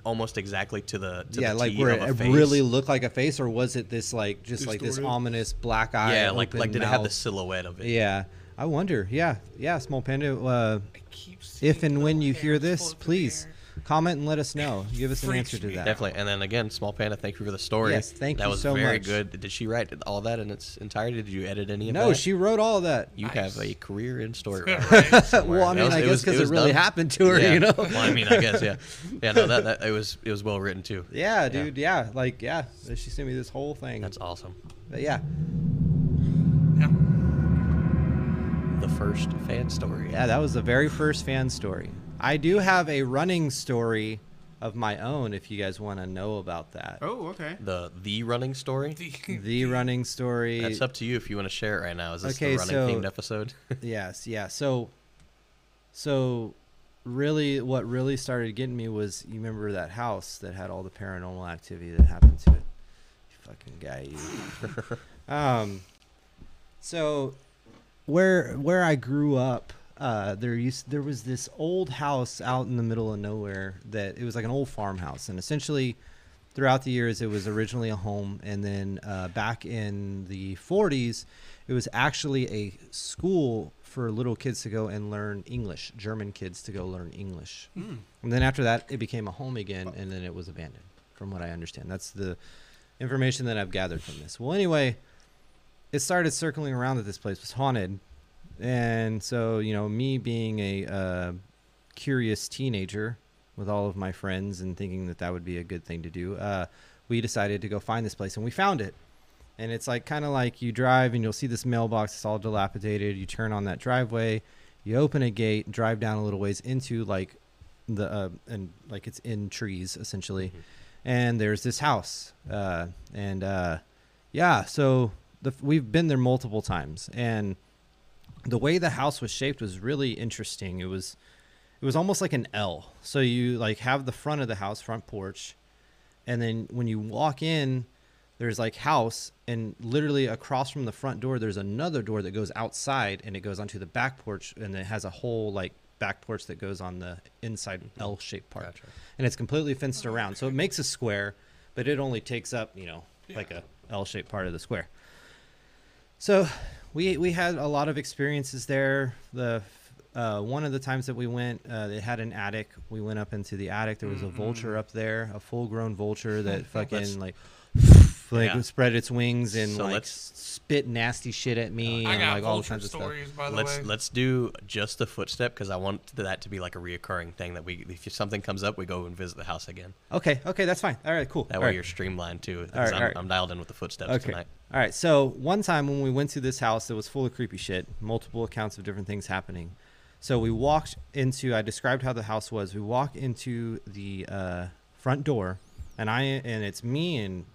Almost exactly to the to yeah, the like where it face? really looked like a face, or was it this like just Distorted? like this ominous black eye? Yeah, like like did mouth. it have the silhouette of it? Yeah, I wonder. Yeah, yeah, Smol Panda. Uh, I keep if and when you hear this, please. Comment and let us know. Give us an answer to that. Definitely. And then again, Smol Panda, thank you for the story. Yes, thank you so much. That was very good. Did she write all that in its entirety? Did you edit any of that? No, she wrote all of that. You have a career in story writing. Well, I mean, I guess because it really happened to her, you know? Well, I mean, I guess, yeah. Yeah, no, that, that it was it was well written too. Yeah, dude. Yeah, like yeah, she sent me this whole thing. That's awesome. But yeah. Yeah. The first fan story. Yeah, that was the very first fan story. I do have a running story of my own if you guys want to know about that. Oh, okay. The the running story? The, the running story. That's up to you if you want to share it right now. Is this okay, the running-themed so, episode? Yes, yeah. So, so really what really started getting me was, you remember that house that had all the paranormal activity that happened to it? You fucking guy, you. um, so where where I grew up, Uh, there used there was this old house out in the middle of nowhere that it was like an old farmhouse, and essentially throughout the years it was originally a home, and then uh, back in the forties it was actually a school for little kids to go and learn English, German kids to go learn English. Mm. And then after that it became a home again, and then it was abandoned, from what I understand. That's the information that I've gathered from this. Well, anyway, it started circling around that this place was haunted. And so, you know, me being a uh, curious teenager with all of my friends and thinking that that would be a good thing to do, uh, we decided to go find this place, and we found it. And it's like kind of like you drive and you'll see this mailbox. It's all dilapidated. You turn on that driveway, you open a gate, drive down a little ways into like the uh, and like it's in trees, essentially. Mm-hmm. And there's this house. Uh, and uh, yeah, so the, we've been there multiple times, and the way the house was shaped was really interesting. It was, it was almost like an L. So you like have the front of the house, front porch, and then when you walk in, there's like house, and literally across from the front door, there's another door that goes outside, and it goes onto the back porch, and it has a whole like back porch that goes on the inside L-shaped part, gotcha. And it's completely fenced around. So it makes a square, but it only takes up, you know, yeah. like a L-shaped part of the square. So. We we had a lot of experiences there. The uh, one of the times that we went, uh, they had an attic. We went up into the attic. There was mm-hmm. a vulture up there, a full-grown vulture that fucking like, like yeah. spread its wings and so like spit nasty shit at me. I and, got like, all kinds of stories, stuff. by the let's, way. Let's do just the footstep because I want that to be like a reoccurring thing that we, if something comes up, we go and visit the house again. Okay, okay, that's fine. All right, cool. That all way right. you're streamlined too. All right, I'm, all right. I'm dialed in with the footsteps okay. tonight. All right, so one time when we went to this house that was full of creepy shit, multiple accounts of different things happening. So we walked into, I described how the house was. We walked into the uh, front door, and I and it's me and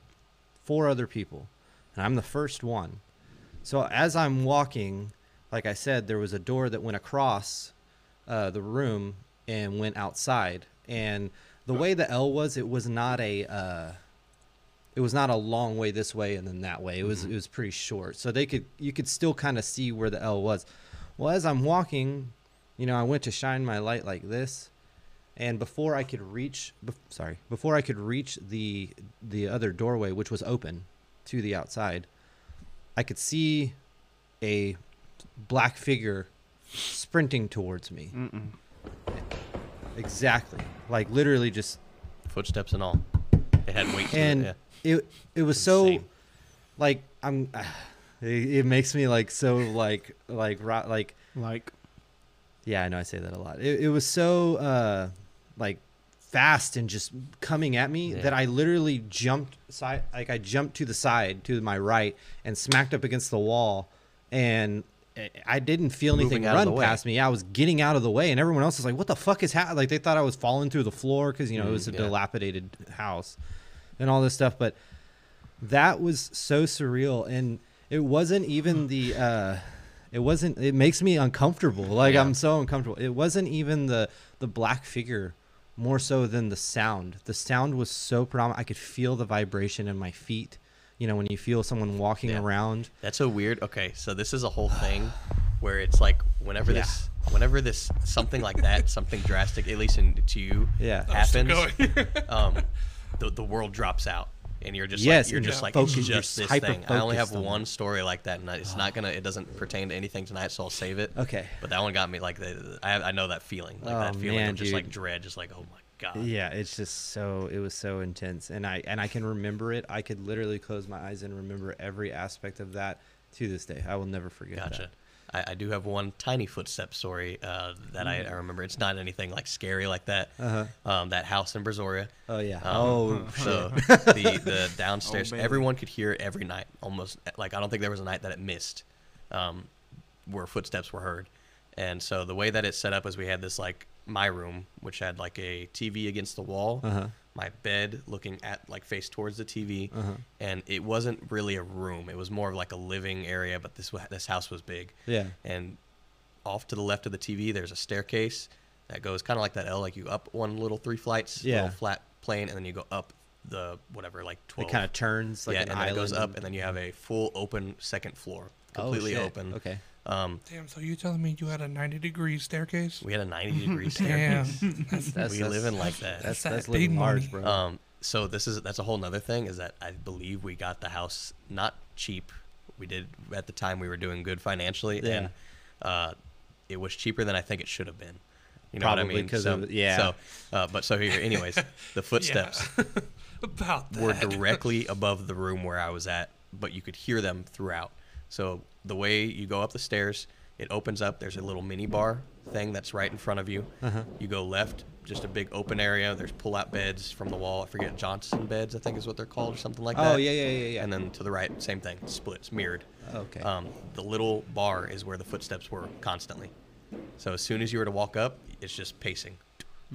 four other people, and I'm the first one. So as I'm walking, like I said, there was a door that went across uh, the room and went outside. And the way the L was, it was not a... Uh, It was not a long way this way and then that way. It was mm-hmm. it was pretty short, so they could you could still kind of see where the L was. Well, as I'm walking, you know, I went to shine my light like this, and before I could reach, be- sorry, before I could reach the the other doorway, which was open to the outside, I could see a black figure sprinting towards me. Mm-mm. Exactly, like literally just footsteps and all. It had weight to it. Yeah. It it was Insane. so, like I'm, uh, It, it makes me like so like like like like. Yeah, I know I say that a lot. It, it was so uh, like fast and just coming at me yeah. that I literally jumped side like I jumped to the side to my right and smacked up against the wall, and I didn't feel anything run past me. I was getting out of the way, and everyone else was like, "What the fuck is happening?" Like they thought I was falling through the floor because you know mm, it was a yeah. dilapidated house and all this stuff, but. That was so surreal, and it wasn't even the uh it wasn't it makes me uncomfortable like yeah. I'm so uncomfortable. It wasn't even the the black figure, more so than the sound. The sound was so predominant. I could feel the vibration in my feet, you know, when you feel someone walking yeah. around. That's so weird. Okay, so this is a whole thing where it's like whenever yeah. this whenever this something like that something drastic, at least in to you yeah happens um the, the world drops out. And you're just yes, like, you're just yeah. like focus, it's just this thing. I only have on one it. story like that, and it's oh. not gonna, it doesn't pertain to anything tonight, so I'll save it. Okay. But that one got me like, the, I, I know that feeling, like oh, that feeling man, of just dude. like dread, just like oh my god. Yeah, it's just so, it was so intense, and I and I can remember it. I could literally close my eyes and remember every aspect of that to this day. I will never forget. Gotcha. That. I, I do have one tiny footstep story uh, that I, I remember. It's not anything like scary like that. Uh-huh. Um, that house in Brazoria. Oh yeah. Um, oh. So the the downstairs, oh, everyone could hear every night. Almost like I don't think there was a night that it missed, um, where footsteps were heard. And so the way that it's set up is we had this like my room, which had like a T V against the wall. Uh-huh. My bed looking at like face towards the T V, uh-huh. and it wasn't really a room. It was more of like a living area, but this this house was big. Yeah. And off to the left of the T V, there's a staircase that goes kind of like that L, like you up one little three flights, yeah. little flat plane, and then you go up the whatever like twelve. It kind of turns like yeah, an and then it goes up, and, and then you have a full open second floor, completely oh, shit. open. Okay. Um, Damn, so you telling me you had a ninety degree staircase? We had a ninety degree staircase. Damn. That's, that's, we that's, live in like that. That's, that's, that's, that's living large, bro. Um, so this is, that's a whole nother thing is that I believe we got the house not cheap. We did, at the time we were doing good financially yeah. and uh, it was cheaper than I think it should have been. You know Probably what I mean? So, of, yeah. So, uh, but so here, anyways, the footsteps About that. were directly above the room where I was at, but you could hear them throughout. So the way you go up the stairs, it opens up. There's a little mini bar thing that's right in front of you. Uh-huh. You go left, just a big open area. There's pull-out beds from the wall. I forget, Johnson beds, I think is what they're called or something like that. Oh, yeah, yeah, yeah, yeah. And then to the right, same thing, splits, mirrored. Okay. Um, the little bar is where the footsteps were constantly. So as soon as you were to walk up, it's just pacing.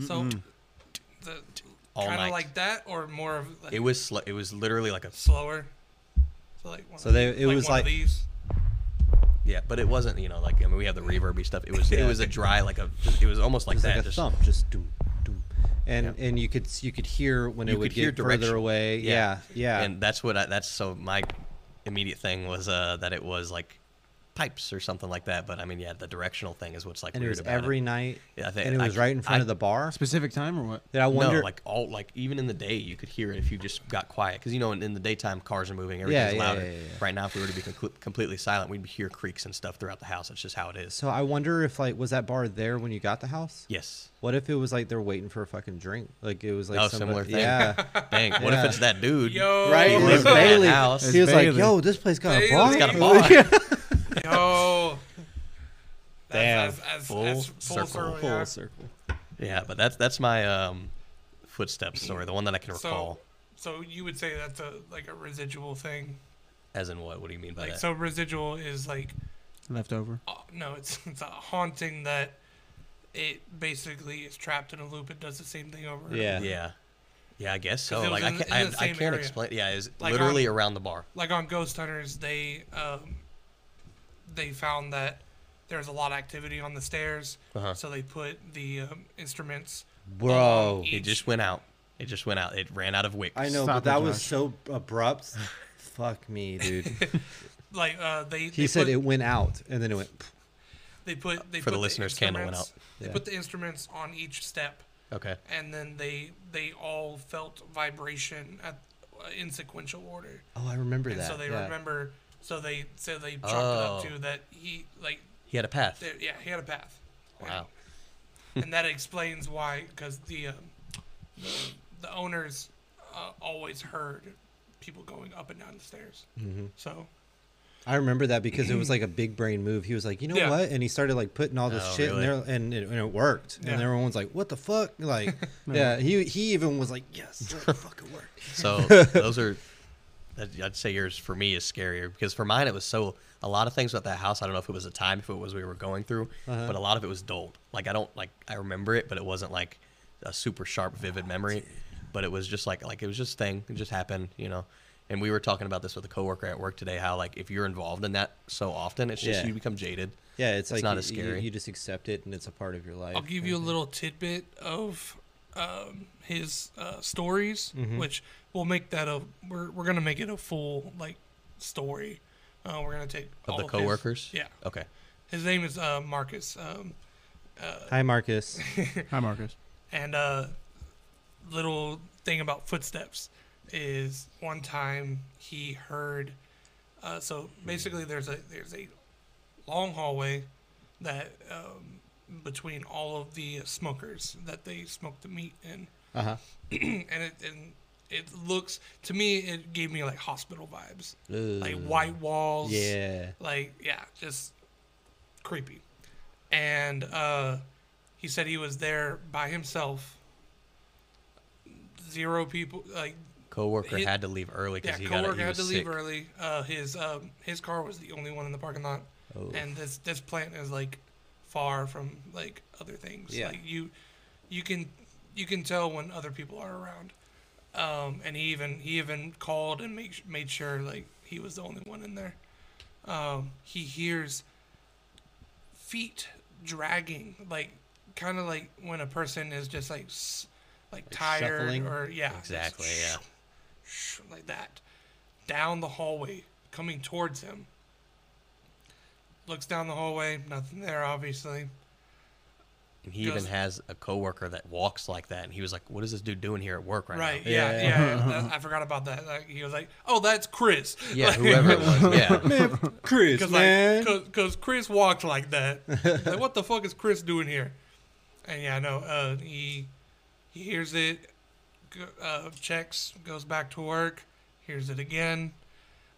So mm-hmm. the, kind of like that or more of like... It was, sl it was literally like a... Slower? So, like one so of, they, it like was one like... Of these. Yeah, but it wasn't, you know, like I mean, we have the reverby stuff. It was, yeah. it was a dry, like a, it was almost like just that, like a just thump, just doom, doom, and yeah. and you could you could hear when you it would get direction. further away. Yeah. yeah, yeah. And that's what I, that's so my immediate thing was uh, that it was like pipes or something like that. But I mean, yeah, the directional thing is what's like. And weird it was about every it. night. Yeah, I think, and it was I, right in front I, of the bar. Specific time or what? Did I wonder? No, like all, like even in the day, you could hear it if you just got quiet, because you know, in, in the daytime, cars are moving, everything's yeah, yeah, louder. Yeah, yeah, yeah. Right now, if we were to be com completely silent, we'd hear creaks and stuff throughout the house. That's just how it is. So I wonder if like was that bar there when you got the house? Yes. What if it was like they're waiting for a fucking drink? Like it was like oh, similar thing. Yeah. Dang. What yeah. if it's that dude? Yo. Right. He was Bailey. House. He was Bailey. like, "Yo, this place got Bailey. a bar. It's got a bar." Yo. That's, Damn. As, as, full, as full circle. circle full yeah. circle. Yeah, but that's that's my um, footstep story, the one that I can recall. So, so you would say that's a like a residual thing. As in what? What do you mean by like, that? So residual is like leftover. Uh, no, it's it's a haunting that. It basically is trapped in a loop. It does the same thing over. Yeah, over. yeah, yeah. I guess so. Like in, I can't, I, I can't area. explain. Yeah, it's like literally on, around the bar. Like on Ghost Hunters, they um, they found that there's a lot of activity on the stairs, uh-huh. so they put the um, instruments. Bro, it just went out. It just went out. It ran out of wicks. I know, Stop but that Josh. was so abrupt. Fuck me, dude. like uh, they. He they said put, it went out, and then it went. They put they for put the listeners, the candle went out. They yeah. put the instruments on each step. Okay. And then they they all felt vibration at, uh, in sequential order. Oh, I remember and that. So they yeah. remember. So they so they chalked oh. it up to that he like he had a path. They, yeah, he had a path. Wow. And, and that explains why, because the, uh, the the owners uh, always heard people going up and down the stairs. Mm-hmm. So I remember that because it was like a big brain move. He was like, you know yeah. what? And he started like putting all this oh, shit really? in there, and it, and it worked. Yeah. And everyone was like, what the fuck? Like, yeah, he he even was like, yes, it fucking worked. So those are, I'd say yours for me is scarier because for mine, it was so, a lot of things about that house. I don't know if it was the time, if it was we were going through, uh-huh. but a lot of it was dulled. Like, I don't like, I remember it, but it wasn't like a super sharp, vivid memory. But it was just like, like it was just thing. It just happened, you know. And we were talking about this with a coworker at work today, how, like, if you're involved in that so often, it's just yeah. you become jaded. Yeah, it's, it's like not you, as scary. You, you just accept it, and it's a part of your life. I'll give you a little tidbit of um, his uh, stories, mm-hmm. which will make that a – we're we're going to make it a full, like, story. Uh, we're going to take of all the of coworkers? His, yeah. Okay. His name is uh, Marcus. Um, uh, Hi, Marcus. Hi, Marcus. And uh, little thing about footsteps. Is one time he heard uh so basically there's a there's a long hallway that um between all of the smokers that they smoke the meat in, uh-huh and it and it looks to me it gave me like hospital vibes. Ooh. Like white walls, yeah like yeah just creepy. And uh he said he was there by himself, zero people, like Coworker it, had to leave early because yeah, he got coworker he had to sick. leave early. Uh, his um, his car was the only one in the parking lot, oh. and this this plant is like far from like other things. Yeah. Like you, you can you can tell when other people are around. Um, and he even he even called and made made sure like he was the only one in there. Um, he hears feet dragging, like kind of like when a person is just like like, like tired shuffling? or yeah exactly yeah. like that, down the hallway, coming towards him. Looks down the hallway, nothing there, obviously. And he Goes, even has a coworker that walks like that, and he was like, "What is this dude doing here at work right, right now?" Yeah, yeah, yeah. yeah. That, I forgot about that. Like, he was like, "Oh, that's Chris." Yeah, like, whoever it was. Yeah, man, Chris, Cause, man. Because like, Chris walked like that. Like, what the fuck is Chris doing here? And yeah, no, uh, he he hears it. Uh, checks, goes back to work, hears it again.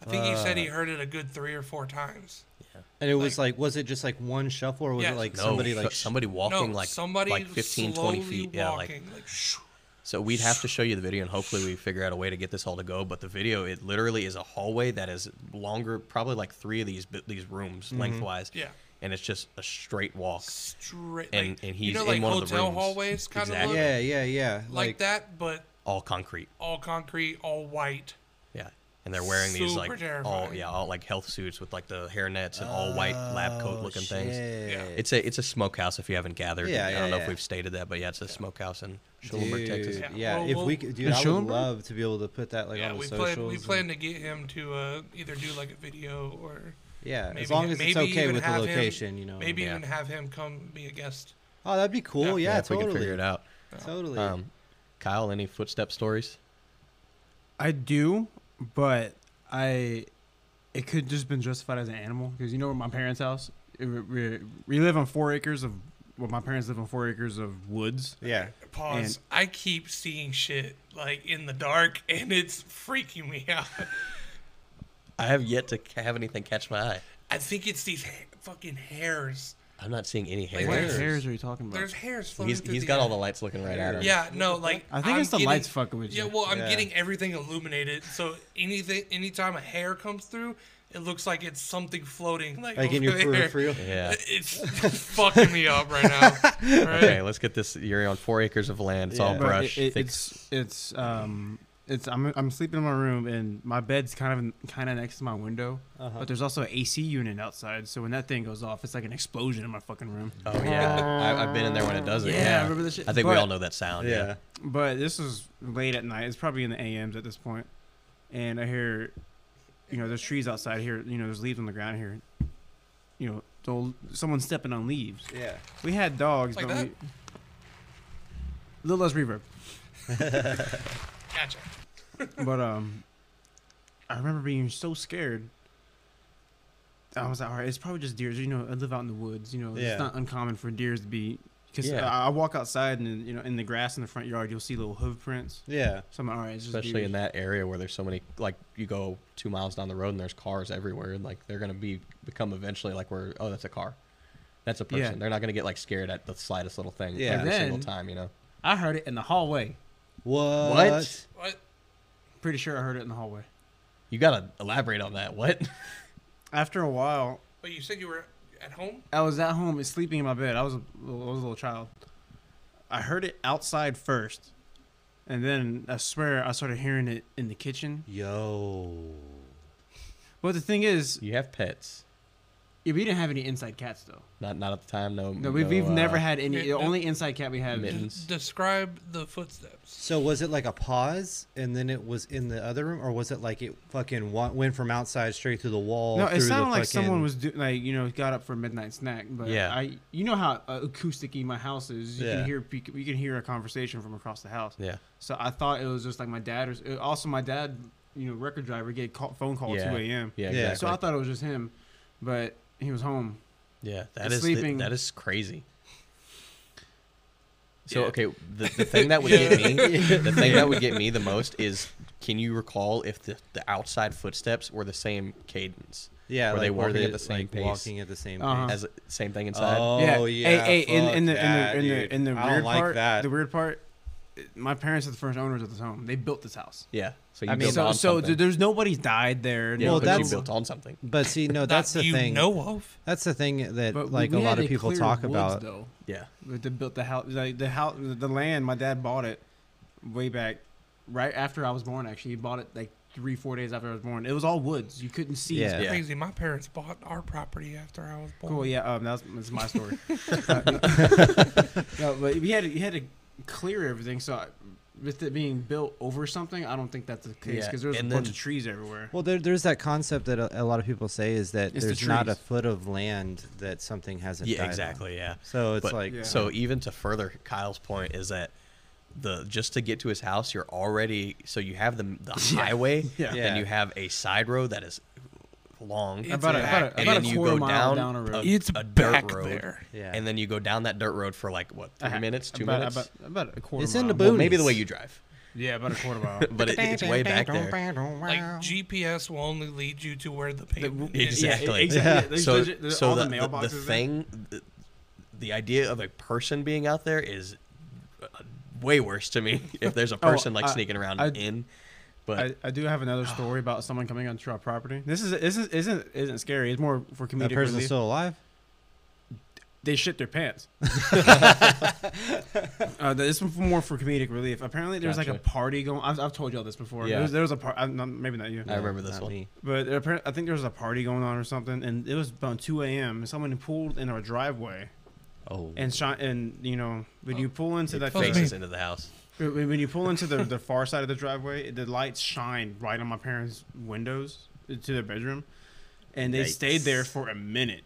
I think uh, he said he heard it a good three or four times. Yeah, and it like, was like, was it just like one shuffle, or was yeah, it like no, somebody like somebody walking no, like somebody like fifteen, twenty feet? Yeah, walking, like, like shoo, so we'd have to show you the video, and hopefully we figure out a way to get this all to go. But the video, it literally is a hallway that is longer, probably like three of these these rooms mm-hmm. lengthwise. Yeah. And it's just a straight walk. Straight. And, like, and he's you know, like in one of the rooms. Hotel hallways kind exactly. of look. Yeah, yeah, yeah. Like, like that, but. All concrete. All concrete, all white. Yeah. And they're wearing Super these like. Terrifying. All, yeah, all like health suits with like the hairnets and oh, all white lab coat looking shit. things. Yeah. It's a, it's a smokehouse if you haven't gathered. Yeah, yeah I don't know yeah. if we've stated that, but yeah, it's a smokehouse in Schulenburg, Texas. Yeah, yeah. Well, if well, we could, dude, I Schulenburg? would love to be able to put that like yeah, on the socials. Yeah, plan, we plan to get him to uh, either do like a video or. Yeah, maybe, as long as it's okay with the location, him, you know. Maybe yeah. even have him come be a guest. Oh, that'd be cool. Yeah, yeah, yeah if totally. We can figure it out. Yeah. Totally. Um, Kyle, any footstep stories? I do, but I it could just been justified as an animal because you know, my parents' house. It, we, we live on four acres of well, my parents live on four acres of woods. Yeah. Pause. And I keep seeing shit like in the dark, and it's freaking me out. I have yet to have anything catch my eye. I think it's these ha- fucking hairs. I'm not seeing any hairs. What hairs are you talking about? There's hairs floating he's, through He's the got air. all the lights looking right at him. Yeah, no, like... I think I'm it's the getting, lights fucking with you. Yeah, well, I'm yeah. getting everything illuminated, so anything, anytime a hair comes through, it looks like it's something floating. Like, like in your peripheral? Yeah. It's fucking me up right now. Right? Okay, let's get this. You're on four acres of land. It's yeah. all brush. It, it, it's... it's um. It's I'm I'm sleeping in my room and my bed's kind of kind of next to my window, uh-huh. but there's also an A C unit outside. So when that thing goes off, it's like an explosion in my fucking room. Oh yeah, I, I've been in there when it does it. Yeah, yeah. I remember this shit. I think but, we all know that sound. Yeah. yeah, but this is late at night. It's probably in the A Ms at this point, and I hear, you know, there's trees outside here. You know, there's leaves on the ground here. You know, someone's stepping on leaves. Yeah, we had dogs, like but that? we a little less reverb. Gotcha. But um, I remember being so scared. I was like, all right, it's probably just deers. You know, I live out in the woods. You know, yeah. it's not uncommon for deers to be Because yeah. I, I walk outside and, you know, in the grass in the front yard, you'll see little hoof prints. Yeah. So I'm like, all right, it's just especially deers. In that area where there's so many, like, you go two miles down the road and there's cars everywhere. And, like, they're going to be become eventually, like, where, oh, that's a car. That's a person. Yeah. They're not going to get, like, scared at the slightest little thing yeah. every single time, you know. I heard it in the hallway. What? What? What? Pretty sure I heard it in the hallway. You got to elaborate on that. What? After a while. But you said you were at home? I was at home and sleeping in my bed. I was, a, I was a little child. I heard it outside first. And then I swear I started hearing it in the kitchen. Yo. But the thing is. You have pets. Yeah, we didn't have any inside cats, though. Not not at the time, no. No, we've, no, we've uh, never had any. It, the only inside cat we have Mittens. Describe the footsteps. So was it like a pause, and then it was in the other room, or was it like it fucking went from outside straight through the wall? No, it sounded like someone was, do, like, you know, got up for a midnight snack. But yeah. I, you know how uh, acoustic-y my house is. You, yeah. can hear, you can hear a conversation from across the house. Yeah. So I thought it was just like my dad. Or, also, my dad, you know, record driver, get a phone call yeah. at two a m Yeah, exactly. So I thought it was just him, but... He was home. Yeah, that is the, that is crazy. So yeah. okay, the, the thing that would yeah. get me, the thing yeah. that would get me the most is, can you recall if the, the outside footsteps were the same cadence? Yeah, were like, they walking were they, at the same like, pace? Walking at the same uh-huh. pace as same thing inside. Oh yeah, yeah hey, hey, in, in the that, in the in the, in the weird like part, that. the weird part. My parents are the first owners of this home. They built this house. Yeah. So you I mean, built so, on so something. There's nobody's died there. Yeah, well, that's you built on something. But see, no, that's that the you thing. Know of. That's the thing that but like a lot of people talk woods, about. Though. Yeah. They built the house. Like the house, the land. My dad bought it way back, right after I was born. Actually, he bought it like three, four days after I was born. It was all woods. You couldn't see. Yeah. It's crazy. Yeah. My parents bought our property after I was born. Cool. Yeah. Um. That's that's my story. No, but we had we had a. clear everything, so I, with it being built over something, I don't think that's the case because yeah. there's and a bunch of trees everywhere. Well, there, there's that concept that a, a lot of people say is that it's there's the not a foot of land that something hasn't. Yeah, died exactly. On. Yeah. So it's but, like yeah. so even to further Kyle's point is that the just to get to his house, you're already so you have the the yeah. highway, yeah. Yeah. and you have a side road that is long, it's about back, a, about and a, about then a you go down, down a road. A, it's a back dirt road, there. Yeah. And then you go down that dirt road for like what three uh-huh. minutes, two about, minutes, about, about a quarter. It's mile. In the boonies. Well, maybe the way you drive. Yeah, about a quarter mile, but it, it's way back there. Like G P S will only lead you to where the pavement the, exactly. is. Yeah, exactly. Yeah. So, so, so all the, the, the thing, the, the idea of a person being out there is way worse to me. If there's a person oh, like I, sneaking around I, in. But I, I do have another story about someone coming onto our property. This is this is, isn't isn't scary. It's more for comedic. That person's still alive. They shit their pants. uh, this one's more for comedic relief. Apparently, there's gotcha. like a party going. I've, I've told you all this before. Yeah. There was, there was a party. Maybe not you. I remember this not one. Me. But apparently, I think there was a party going on or something, and it was about two a m and someone pulled in our driveway. Oh. And shot. And you know when oh. you pull into it that faces into the house. When you pull into the, the far side of the driveway, the lights shine right on my parents' windows to their bedroom. And they Yikes. stayed there for a minute.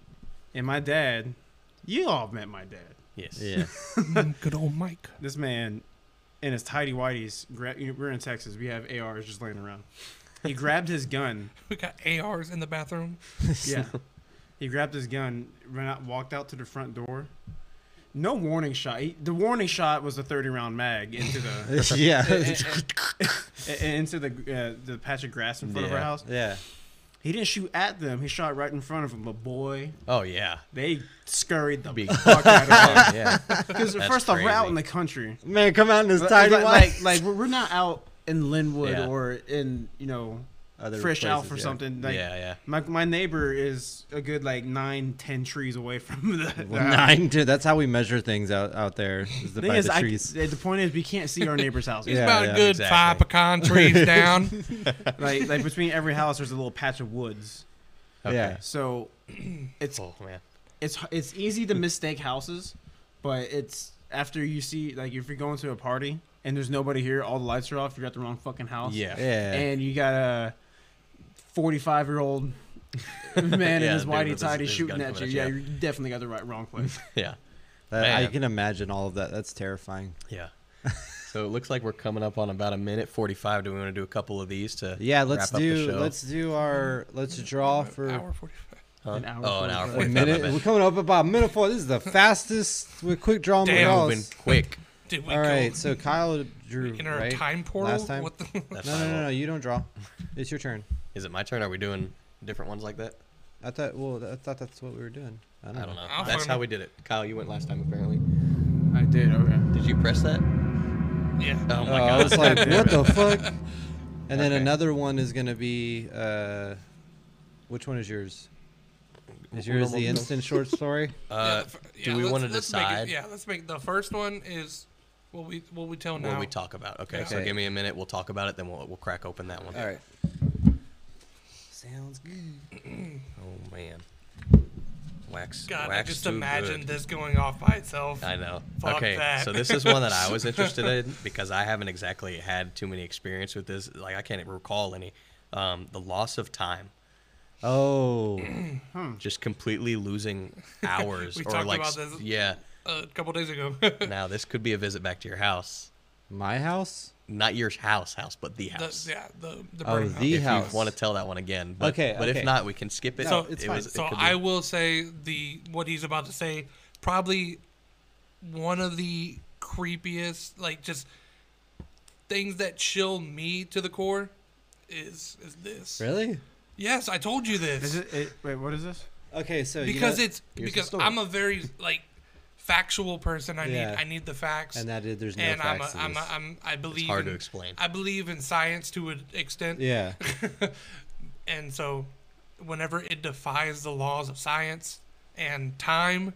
And my dad, you all have met my dad. Yes. Yeah. Good old Mike. This man in his tidy whities, we're in Texas. We have A Rs just laying around. He grabbed his gun. We got A Rs in the bathroom. Yeah. He grabbed his gun, ran out, walked out to the front door. No warning shot. He, the warning shot was a thirty round mag into the yeah and, and, and into the uh, the patch of grass in front yeah. of our house. Yeah, he didn't shoot at them. He shot right in front of them. But boy, oh yeah, they scurried the Be fuck out of them. Yeah, because first crazy. off, we're out in the country. Man, come out in this tiny like, like, like we're not out in Linwood yeah. or in you know Other fresh places, out for yeah. something. Like, yeah, yeah. My my neighbor is a good like nine, ten trees away from the, the well, nine. Dude, that's how we measure things out out there. Is the, by is, the, trees. I, the point is we can't see our neighbor's houses. It's yeah, about yeah, a good exactly. five pecan trees down. like like between every house, there's a little patch of woods. Okay. Yeah. So it's oh, man. it's it's easy to mistake houses, but it's after you see like if you're going to a party and there's nobody here, all the lights are off. You're at the wrong fucking house. Yeah. yeah. And you got a forty-five year old man yeah, in his whitey tidy shooting at you. Yeah, you definitely got the right wrong place. Yeah, that, I can imagine all of that. That's terrifying. Yeah. So it looks like we're coming up on about a minute forty-five. Do we want to do a couple of these to? Yeah, let's wrap do. Up the show? Let's do our. Let's draw for. Hour forty-five. Huh? An hour. Oh, an hour. Right? Minute. We're coming up about a minute four. This is the fastest with quick draw. Damn, been quick. Did we All go right, so Kyle drew in our right? time portal. Last time? What the? No, no, no, no. You don't draw. It's your turn. Is it my turn? Are we doing different ones like that? I thought. Well, I thought that's what we were doing. I don't, I don't know. know. That's how we did it. Kyle, you went last time apparently. I did. Okay. Did you press that? Yeah. Oh my uh, God. I was like, what the fuck? And then okay. another one is gonna be. Uh, which one is yours? Is yours the instant short story? Uh, yeah, do we yeah, want to decide? It, yeah, let's make the first one is what we what we tell now. What we talk about. Okay, okay, so give me a minute. We'll talk about it. Then we'll we'll crack open that one. All right. Sounds good. Oh man. Wax. God, wax I just imagine good. This going off by itself. I know. Fuck okay, that. So this is one that I was interested in because I haven't exactly had too many experience with this. Like I can't even recall any. Um, the loss of time. Oh, hmm. just completely losing hours. we or talked like, about this yeah. a couple days ago. Now, this could be a visit back to your house. My house? Not your house, house, but the house. The, yeah, the, the brain oh, house. The if house. If you want to tell that one again. But, okay, but okay. if not, we can skip it. No, it's it fine. Was, so it I will say the what he's about to say, probably one of the creepiest, like just things that chill me to the core is is this. Really? Yes, I told you this. Is it, it, wait, what is this? Okay, so because you know, it's because I'm a very like factual person. I yeah. need I need the facts. And that is, there's no and facts. And I'm, a, I'm, a, I'm I believe it's hard in, to explain. I believe in science to an extent. Yeah. And so, whenever it defies the laws of science and time,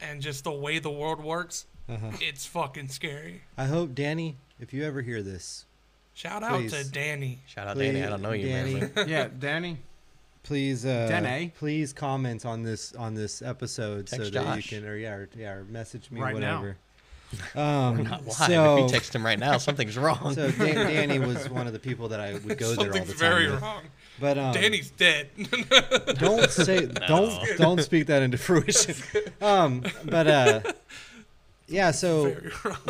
and just the way the world works, uh-huh. it's fucking scary. I hope Danny, if you ever hear this. Shout out please. to Danny. Shout out please, Danny. I don't know you, Danny. man. But... yeah, Danny. Please, uh, Danny. Please comment on this on this episode text so that Josh. you can, or yeah, or, yeah, or message me, right whatever. Now. Um, We're not live. So, if you text him right now, something's wrong. So Dan, Danny was one of the people that I would go there all the time. Something's very with. wrong. But um, Danny's dead. Don't say. No. Don't don't speak that into fruition. Um, but. Uh, Yeah, so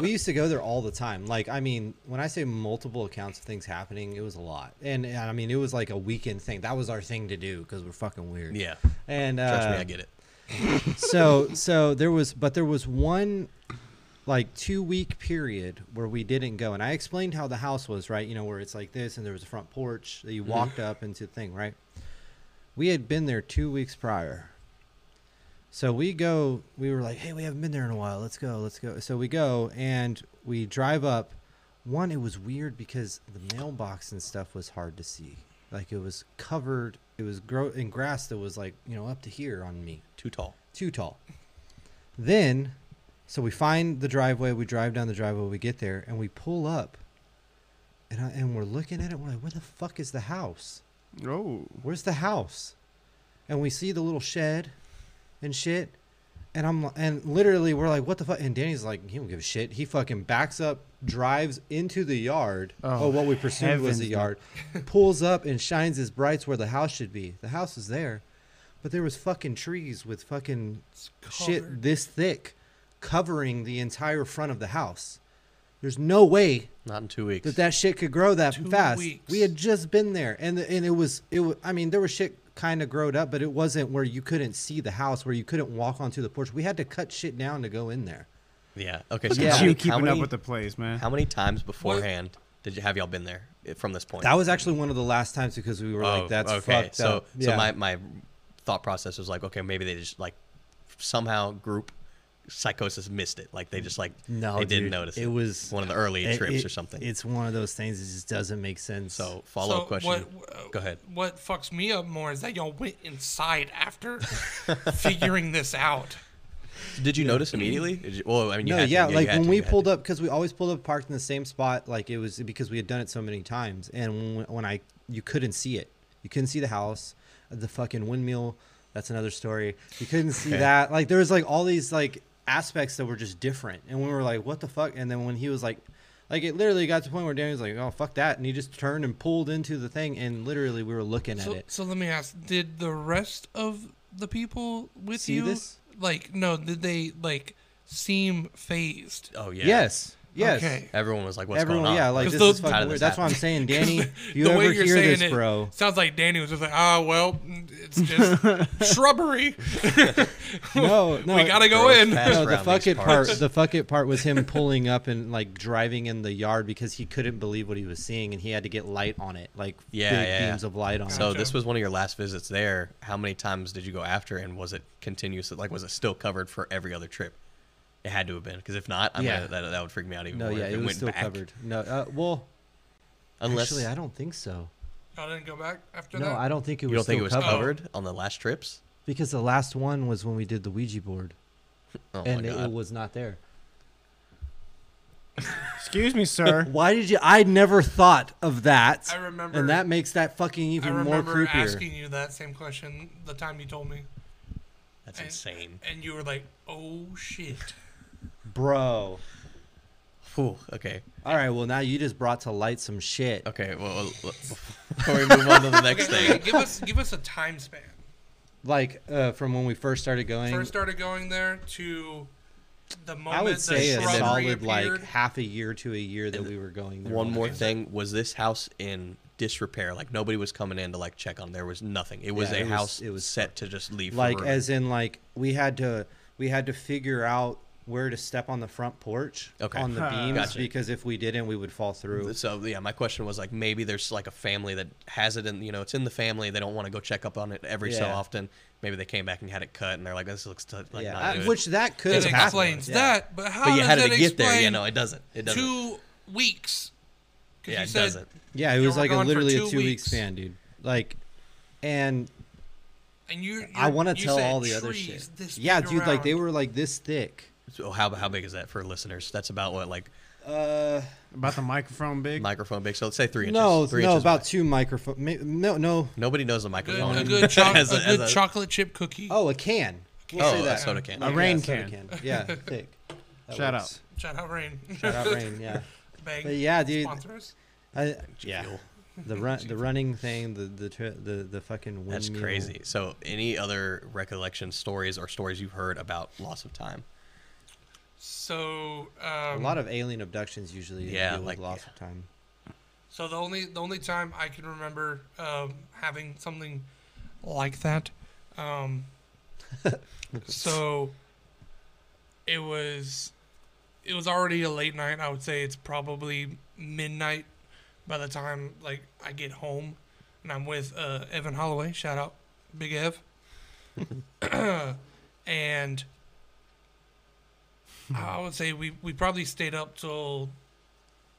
we used to go there all the time. Like, I mean, when I say multiple accounts of things happening, it was a lot. And, and I mean, it was like a weekend thing. That was our thing to do because we're fucking weird. Yeah. And uh, trust me, I get it. so, so there was, but there was one, like, two week period where we didn't go. And I explained how the house was, right? You know, where it's like this and there was a front porch that you mm-hmm. walked up into the thing, right? We had been there two weeks prior. So we go, we were like, hey, we haven't been there in a while. Let's go, let's go. So we go and we drive up. One, it was weird because the mailbox and stuff was hard to see. Like it was covered, it was grow in grass that was like, you know, up to here on me. Too tall. Too tall. Then, so we find the driveway, we drive down the driveway, we get there and we pull up and, I, and we're looking at it. We're like, where the fuck is the house? Oh. Where's the house? And we see the little shed. And shit, and I'm and literally we're like, what the fuck? And Danny's like, he don't give a shit. He fucking backs up, drives into the yard. Oh, oh what we pursued was the yard. Pulls up and shines his brights where the house should be. The house is there, but there was fucking trees with fucking shit this thick, covering the entire front of the house. There's no way. Not in two weeks. That that shit could grow that two fast. Weeks. We had just been there, and and it was it was. I mean, there was shit. Kind of growed up, but it wasn't where you couldn't see the house, where you couldn't walk onto the porch. We had to cut shit down to go in there. Yeah. Okay. So yeah. How many, you keeping many, up with the plays, man? How many times beforehand what? did you have y'all been there from this point? That was actually one of the last times because we were oh, like, "That's okay." Fucked so, up. Yeah. so my my thought process was like, okay, maybe they just like somehow group psychosis missed it. Like they just like no, they dude, didn't notice. It, it was one of the early it, trips it, or something. It's one of those things that just doesn't make sense. So follow up so question. What, Go ahead. What fucks me up more is that y'all went inside after figuring this out. Did you yeah. notice immediately? Did you, well, I mean, you no, had yeah, to, yeah. Like when to, we pulled to. up, because we always pulled up, parked in the same spot. Like it was because we had done it so many times, and when, when I you couldn't see it, you couldn't see the house, the fucking windmill. That's another story. You couldn't see okay. that. Like there was like all these like. aspects that were just different, and we were like, what the fuck? And then when he was like, like it literally got to the point where Danny was like, oh fuck that, and he just turned and pulled into the thing, and literally we were looking so, at it. So let me ask, did the rest of the people with see you this? Like no, did they like seem phased? Oh yeah. Yes. Yes. Okay. Everyone was like, what's Everyone, going on? Yeah, like, this the, is fucking weird. That's what I'm saying, Danny. If you the ever way you're hear saying this, it, bro. Sounds like Danny was just like, oh, well, it's just shrubbery. no, no. We got to go in. No, the fuck it part, the fuck it part was him pulling up and, like, driving in the yard because he couldn't believe what he was seeing, and he had to get light on it, like yeah, big yeah, beams yeah. of light on so it. So this was one of your last visits there. How many times did you go after, and was it continuous? Like, was it still covered for every other trip? It had to have been, because if not, I'm yeah. gonna, that, that would freak me out even no, more. No, yeah, it, it was went still back. covered. No, uh, well, unless actually, I don't think so. I didn't go back after no, that. No, I don't think it was. You don't still think it was covered, covered oh. on the last trips? Because the last one was when we did the Ouija board, oh and my God. It was not there. Excuse me, sir. Why did you? I never thought of that. I remember, and that makes that fucking even more creepier. I remember asking you that same question the time you told me. That's and, insane. And you were like, "Oh shit." Bro. Whew, okay. All right. Well, now you just brought to light some shit. Okay. Well, before we move on to the next okay, thing, give us give us a time span. Like uh, from when we first started going. First started going there to the moment. I would say a solid like half a year to a year that and we were going there. One more thing was this house in disrepair. Like nobody was coming in to like check on. There was nothing. It was yeah, a it house. Was, it was set to just leave. Like for as in like we had to we had to figure out where to step on the front porch okay. on the beams gotcha. Because if we didn't, we would fall through. So yeah, my question was like maybe there's like a family that has it in, you know, it's in the family. They don't want to go check up on it every yeah. so often. Maybe they came back and had it cut, and they're like, "This looks t like yeah. not good." Which that could it explains happened. That, yeah. but how? But you had to get there. You know, it doesn't. It doesn't. Two weeks. Yeah, it doesn't. Yeah, it was like a, literally two a two week span, dude. Like, and. And you. You're, I want to tell all the other shit. Yeah, dude. Around. Like they were like this thick. So how how big is that for listeners? That's about what like, uh, about the microphone big. Microphone big. So let's say three inches. No, three no, inches about wide. Two microphone. No, no. Nobody knows a microphone. A good, a good, cho as a, a good as a, chocolate chip cookie. Oh, a can. We'll oh, say that. A soda can. A yeah, rain yeah, can. can. Yeah, thick. That Shout works. out. Shout out rain. Shout out rain. Yeah. Bang. But yeah, dude. Sponsors. I, yeah. The run, the running thing, the the the the fucking windmill. That's crazy. So, any other recollection stories or stories you've heard about loss of time? So um, a lot of alien abductions usually yeah, deal like, with loss yeah. of time. So the only the only time I can remember um, having something like that, um, so it was it was already a late night. I would say it's probably midnight by the time like I get home, and I'm with uh, Evan Holloway. Shout out, Big Ev, and. I would say we, we probably stayed up till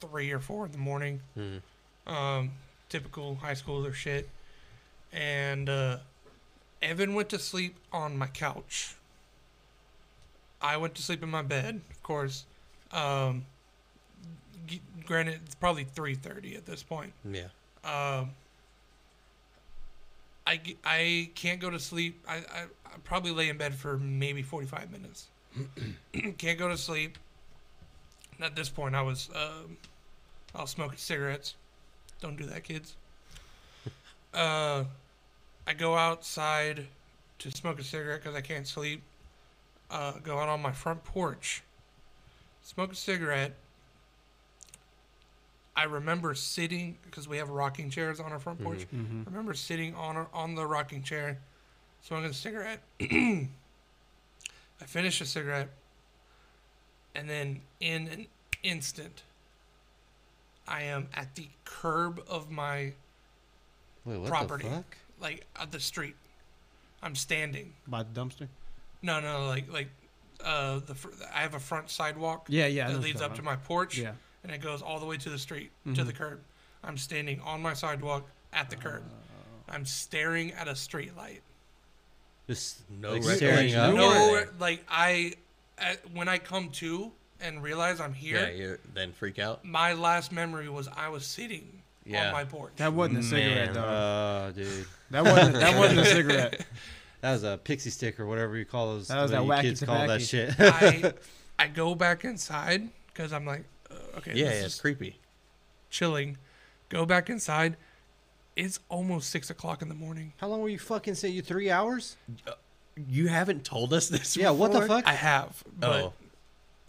three or four in the morning. Mm. Um, typical high schooler shit. And uh, Evan went to sleep on my couch. I went to sleep in my bed, of course. Um, g granted, it's probably three thirty at this point. Yeah. Um, I, I can't go to sleep. I, I, I probably lay in bed for maybe forty-five minutes. Can't go to sleep. And at this point, I was um, I was smoking cigarettes. Don't do that, kids. uh, I go outside to smoke a cigarette because I can't sleep. Uh, go out on my front porch, smoke a cigarette. I remember sitting because we have rocking chairs on our front porch. Mm -hmm. I remember sitting on our, on the rocking chair, smoking a cigarette. I finished a cigarette, and then in an instant, I am at the curb of my Wait, what property, the fuck? Like at the street. I'm standing by the dumpster. No, no, like like uh, the fr I have a front sidewalk. Yeah, yeah, that leads up to my porch. Yeah, and it goes all the way to the street mm-hmm. to the curb. I'm standing on my sidewalk at the curb. Uh... I'm staring at a street light. Just no like staring up. No, like I, I, when I come to and realize I'm here, yeah, you then freak out. My last memory was I was sitting yeah. on my porch. That wasn't a cigarette, though. Oh, dude, that wasn't that wasn't a cigarette. That was a pixie stick or whatever you call those. That was that wacky kids call that shit. I, I go back inside because I'm like, uh, okay, yeah, yeah it's creepy, chilling. Go back inside. It's almost six o'clock in the morning. How long were you fucking say you three hours? You haven't told us this. Yeah, before? What the fuck? I have. But oh,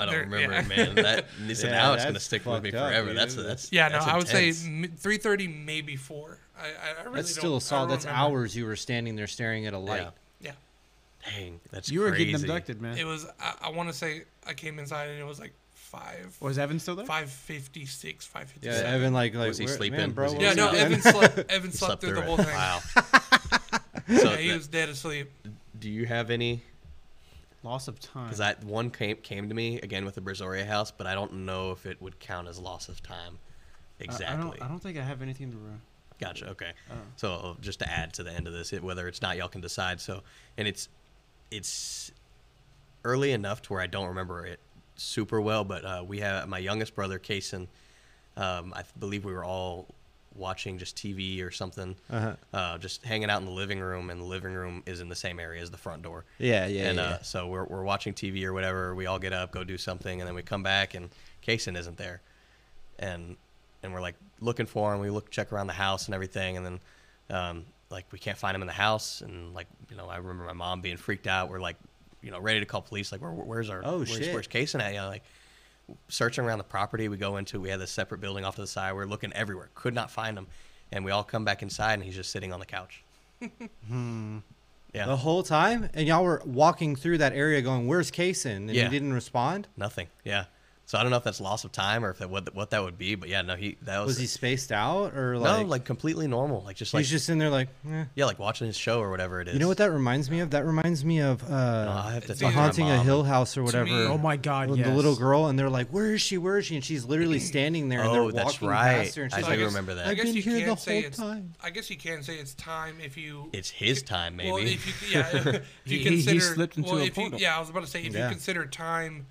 I don't remember, yeah. man. That so yeah, now it's gonna stick with me up, forever. Dude. That's that's yeah. That's no, intense. I would say three thirty, maybe four. I, I really that's don't, still a solid. That's remember. Hours you were standing there staring at a light. Yeah. yeah. Dang, that's you crazy. Were getting abducted, man. It was. I, I want to say I came inside and it was like five. Was Evan still there? Five fifty six, five fifty seven. Yeah, Evan like like was he sleeping? Man, bro, was yeah, he no. Evan slept. Evan slept through the whole thing. Wow. So yeah, he was dead asleep. Do you have any? Loss of time. Because that one came, came to me, again, with the Brazoria house, but I don't know if it would count as loss of time. Exactly. Uh, I, don't, I don't think I have anything to ruin. Gotcha, okay. Uh. So just to add to the end of this, it, whether it's not, y'all can decide. So, and it's it's early enough to where I don't remember it super well, but uh, we have my youngest brother, Kason. Um, I believe we were all watching just T V or something, uh-huh. uh, just hanging out in the living room, and the living room is in the same area as the front door. Yeah, yeah, and, uh, yeah. So we're we're watching T V or whatever. We all get up, go do something, and then we come back, and Kason isn't there, and and we're like looking for him. We look check around the house and everything, and then um, like we can't find him in the house, and like you know I remember my mom being freaked out. We're like you know ready to call police. Like where, where's our oh where's, shit where's Kason at? You know, like. Searching around the property we go into, we had this separate building off to the side. We're looking everywhere, could not find him, and we all come back inside, and he's just sitting on the couch. hmm. Yeah, the whole time, and y'all were walking through that area, going, "Where's Kason?" And yeah. he didn't respond. Nothing. Yeah. So I don't know if that's loss of time or if that what what that would be, but yeah, no, he that was. Was he spaced out or like? No, like completely normal, like just like he's just in there like. Eh. Yeah, like watching his show or whatever it is. You know what that reminds me of? That reminds me of uh, no, I have to the Haunting of Hill House or whatever. Oh my God! Yes. The little girl, and they're like, "Where is she? Where is she?" And she's literally standing there, and oh, they're walking right. past her, and she's I like, do remember that. I guess I've been you here can the say whole time. I guess you can say it's time if you. It's his time, maybe. Well, if you, yeah, if you consider, he slipped into well, a portal. You, yeah, I was about to say if yeah. you consider time.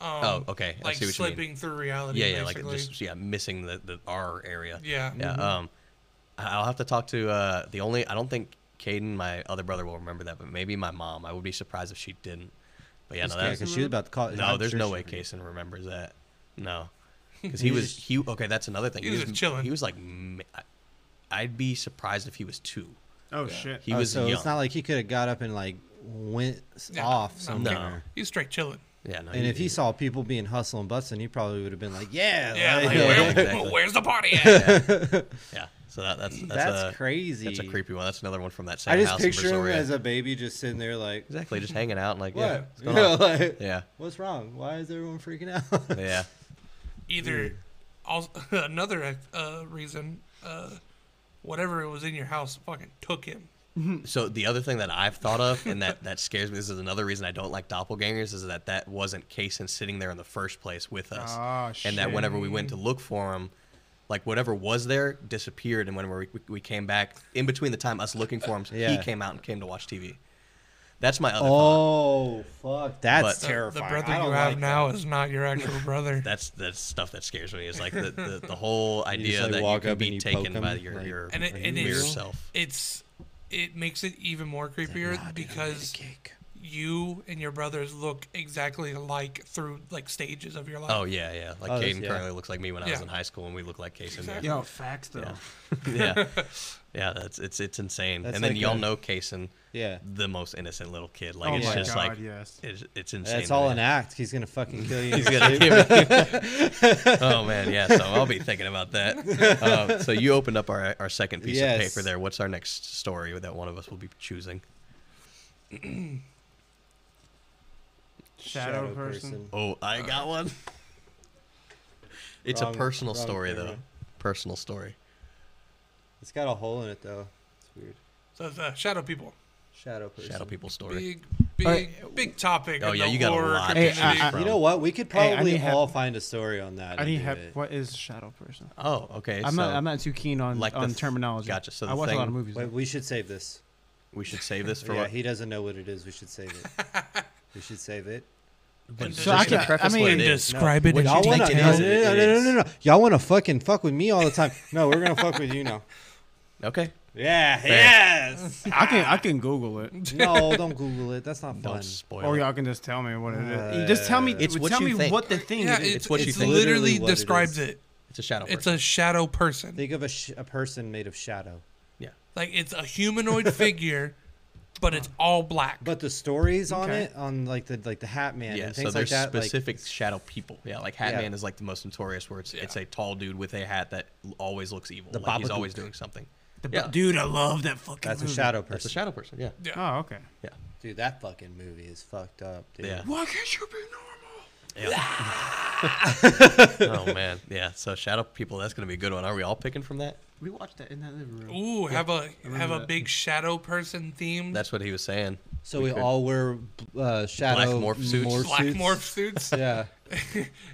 Um, oh, okay. I like see what slipping you mean. Through reality. Yeah, yeah, basically. Like just yeah, missing the, the R area. Yeah. Yeah. Mm-hmm. Um, I'll have to talk to uh, the only. I don't think Caden, my other brother, will remember that, but maybe my mom. I would be surprised if she didn't. But yeah, no, that's because she was about to call. No, I'm there's sure no way Kason remembers that. No, because he was he. Okay, that's another thing. He, he was chilling. He was like, I'd be surprised if he was two. Oh yeah. shit. He oh, was so young. It's not like he could have got up and like went yeah, off somewhere. No, he was straight chilling. Yeah, no, and he, if he, he saw people being hustled and busting, he probably would have been like, "Yeah, yeah, like, yeah where, exactly. where's the party at?" yeah. yeah, so that, that's that's, that's a, crazy. That's a creepy one. That's another one from that same house. I just house picture in him as a baby, just sitting there, like exactly, just hanging out and like, what? Yeah, what's going yeah, on? Like, yeah, what's wrong? Why is everyone freaking out? yeah, either also, another uh, reason, uh, whatever it was in your house, fucking took him. So the other thing that I've thought of, and that, that scares me, this is another reason I don't like doppelgangers, is that that wasn't Kason sitting there in the first place with us. Oh, shit. And that whenever we went to look for him, like whatever was there disappeared, and whenever we, we came back, in between the time us looking for him, yeah. he came out and came to watch T V. That's my other oh, thought. Oh, fuck. That's but terrifying. The brother you have like now that. Is not your actual brother. That's that's stuff that scares me. It's like the, the, the whole idea like that you can be you taken by your, like, your, and it, your it weird is, self. It's... It makes it even more creepier because you and your brothers look exactly alike through like stages of your life. Oh yeah, yeah. Like oh, Caden yeah. currently looks like me when yeah. I was in high school, and we look like Kason. Exactly. Yo, facts though. Yeah, yeah. yeah. That's it's it's insane. That's and then like y'all a, know Kason. Yeah. The most innocent little kid. Like oh it's my just God, like yes. it's it's insane. That's all man. An act. He's gonna fucking kill you. He's gonna kill me. Oh man, yeah. So I'll be thinking about that. Um, so you opened up our our second piece yes. of paper there. What's our next story that one of us will be choosing? Shadow, Shadow person. person. Oh, I uh, got one. It's wrong, a personal story, theory. Though. Personal story. It's got a hole in it, though. It's weird. So it's uh, shadow people. Shadow person. Shadow people story. Big, big, right. big topic. Oh yeah, you got a lot. Hey, I, I, you know what? We could probably hey, all have, find a story on that. I need help. What is shadow person? Oh, okay. I'm so not. I'm not too keen on like on the terminology. Gotcha. So the I watch thing, a lot of movies. Wait, we should save this. We should save this for. Yeah, what? He doesn't know what it is. We should save it. We should save it. But so I, can, I mean, describe it. Y'all want to no, no, no, no, no. Y'all want to fucking fuck with me all the time. No, we're gonna fuck with you now. Okay. Yeah. Fair. Yes. I can. I can Google it. No, don't Google it. That's not fun. Don't spoil or y'all can just tell me what it is. Uh, just tell me. It's what tell you me think. What the thing yeah, is. It's, it's what you it's think. Literally what describes it, it. It's a shadow. Person. It's a shadow person. Think of a sh a person made of shadow. Yeah. Like it's a humanoid figure but it's all black. But the stories on okay. it, on like the like the Hat Man yeah, and things so like that. There's specific like, shadow people. Yeah, like Hat yeah. Man is like the most notorious, where it's yeah. it's a tall dude with a hat that always looks evil. The like he's Duke. always doing something. The yeah. Dude, I love that fucking That's movie. a shadow person. That's a shadow person, yeah. yeah. Oh, okay. Yeah. Dude, that fucking movie is fucked up, dude. Yeah. Why can't you be normal? Yeah. Oh, man. Yeah, so shadow people, that's going to be a good one. Are we all picking from that? We watched that in that living room. Ooh, yeah. have a have a big shadow person theme. That's what he was saying. So we, we all wear uh, shadow black morph suits. Morph black suits. morph suits. Yeah.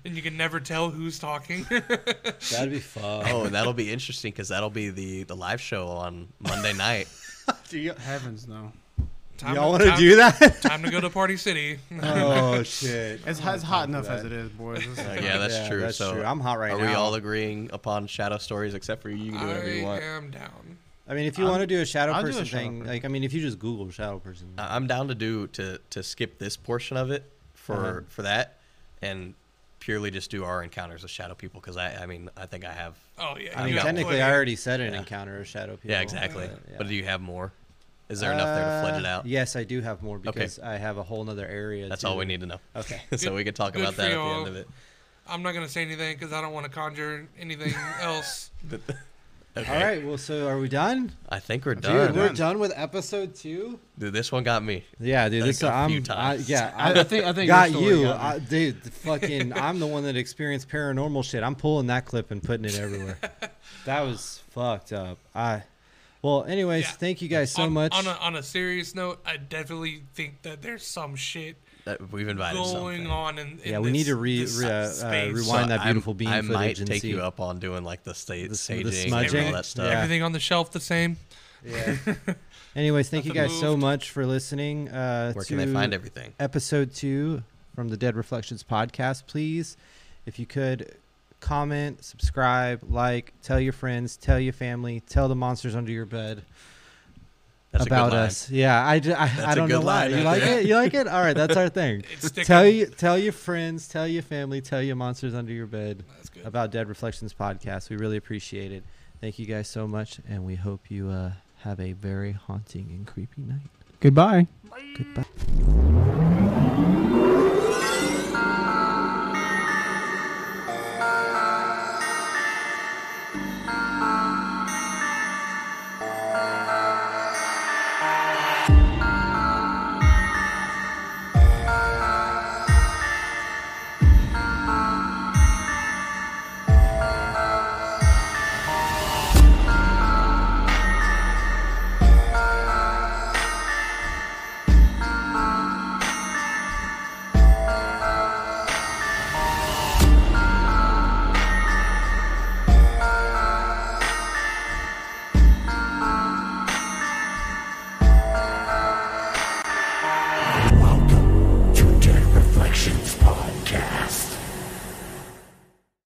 And you can never tell who's talking. That'd be fun. Oh, and that'll be interesting because that'll be the, the live show on Monday night. Do you, heavens, no. Time Y'all want to do that? Time to go to Party City. Oh, shit. It's, it's hot enough as it is, boys. Is uh, yeah, that's yeah, true. That's so true. I'm hot right are now. Are we all agreeing upon shadow stories except for you? You can do whatever you want. I am down. I mean, if you I'm, want to do a shadow I'll person a shadow thing, person. like, I mean, if you just Google shadow person. I'm down to do to, to skip this portion of it for, uh-huh. for that and purely just do our encounters with shadow people because, I, I mean, I think I have. Oh, yeah. I mean, technically, plenty. I already said an yeah. encounter with shadow people. Yeah, exactly. But, yeah. but do you have more? Is there enough there to fledge it out? Uh, yes, I do have more because okay. I have a whole other area. That's too. all we need to know. Okay. So good, we can talk about that at the end of it. I'm not going to say anything because I don't want to conjure anything else. But, okay. All right. Well, so are we done? I think we're done. Dude, we're done, done with episode two. Dude, this one got me. Yeah, dude. This like a I'm, few times. I, yeah, I, I think I think got you, got I, dude. Fucking, I'm the one that experienced paranormal shit. I'm pulling that clip and putting it everywhere. That was fucked up. I. Well, anyways, yeah. thank you guys so on, much. On a, on a serious note, I definitely think that there's some shit that we've invited going something. on in, in yeah, we this, need to re, re, uh, uh, rewind so that beautiful I'm, bean I footage. I might and take see. you up on doing like the stage, the, staging, the smudging, and all that stuff. Yeah. Everything on the shelf the same. Yeah. Anyways, thank Nothing you guys moved. so much for listening. Uh, Where to can they find everything? Episode two from the Dead Reflections podcast. Please, if you could. Comment, subscribe, like, tell your friends, tell your family, tell the monsters under your bed that's about us. Yeah, I, I, I don't know why. You like it? You like it? All right, that's our thing. Tell you, tell your friends, tell your family, tell your monsters under your bed about Dead Reflections Podcast. We really appreciate it. Thank you guys so much, and we hope you uh, have a very haunting and creepy night. Goodbye. Bye. Goodbye.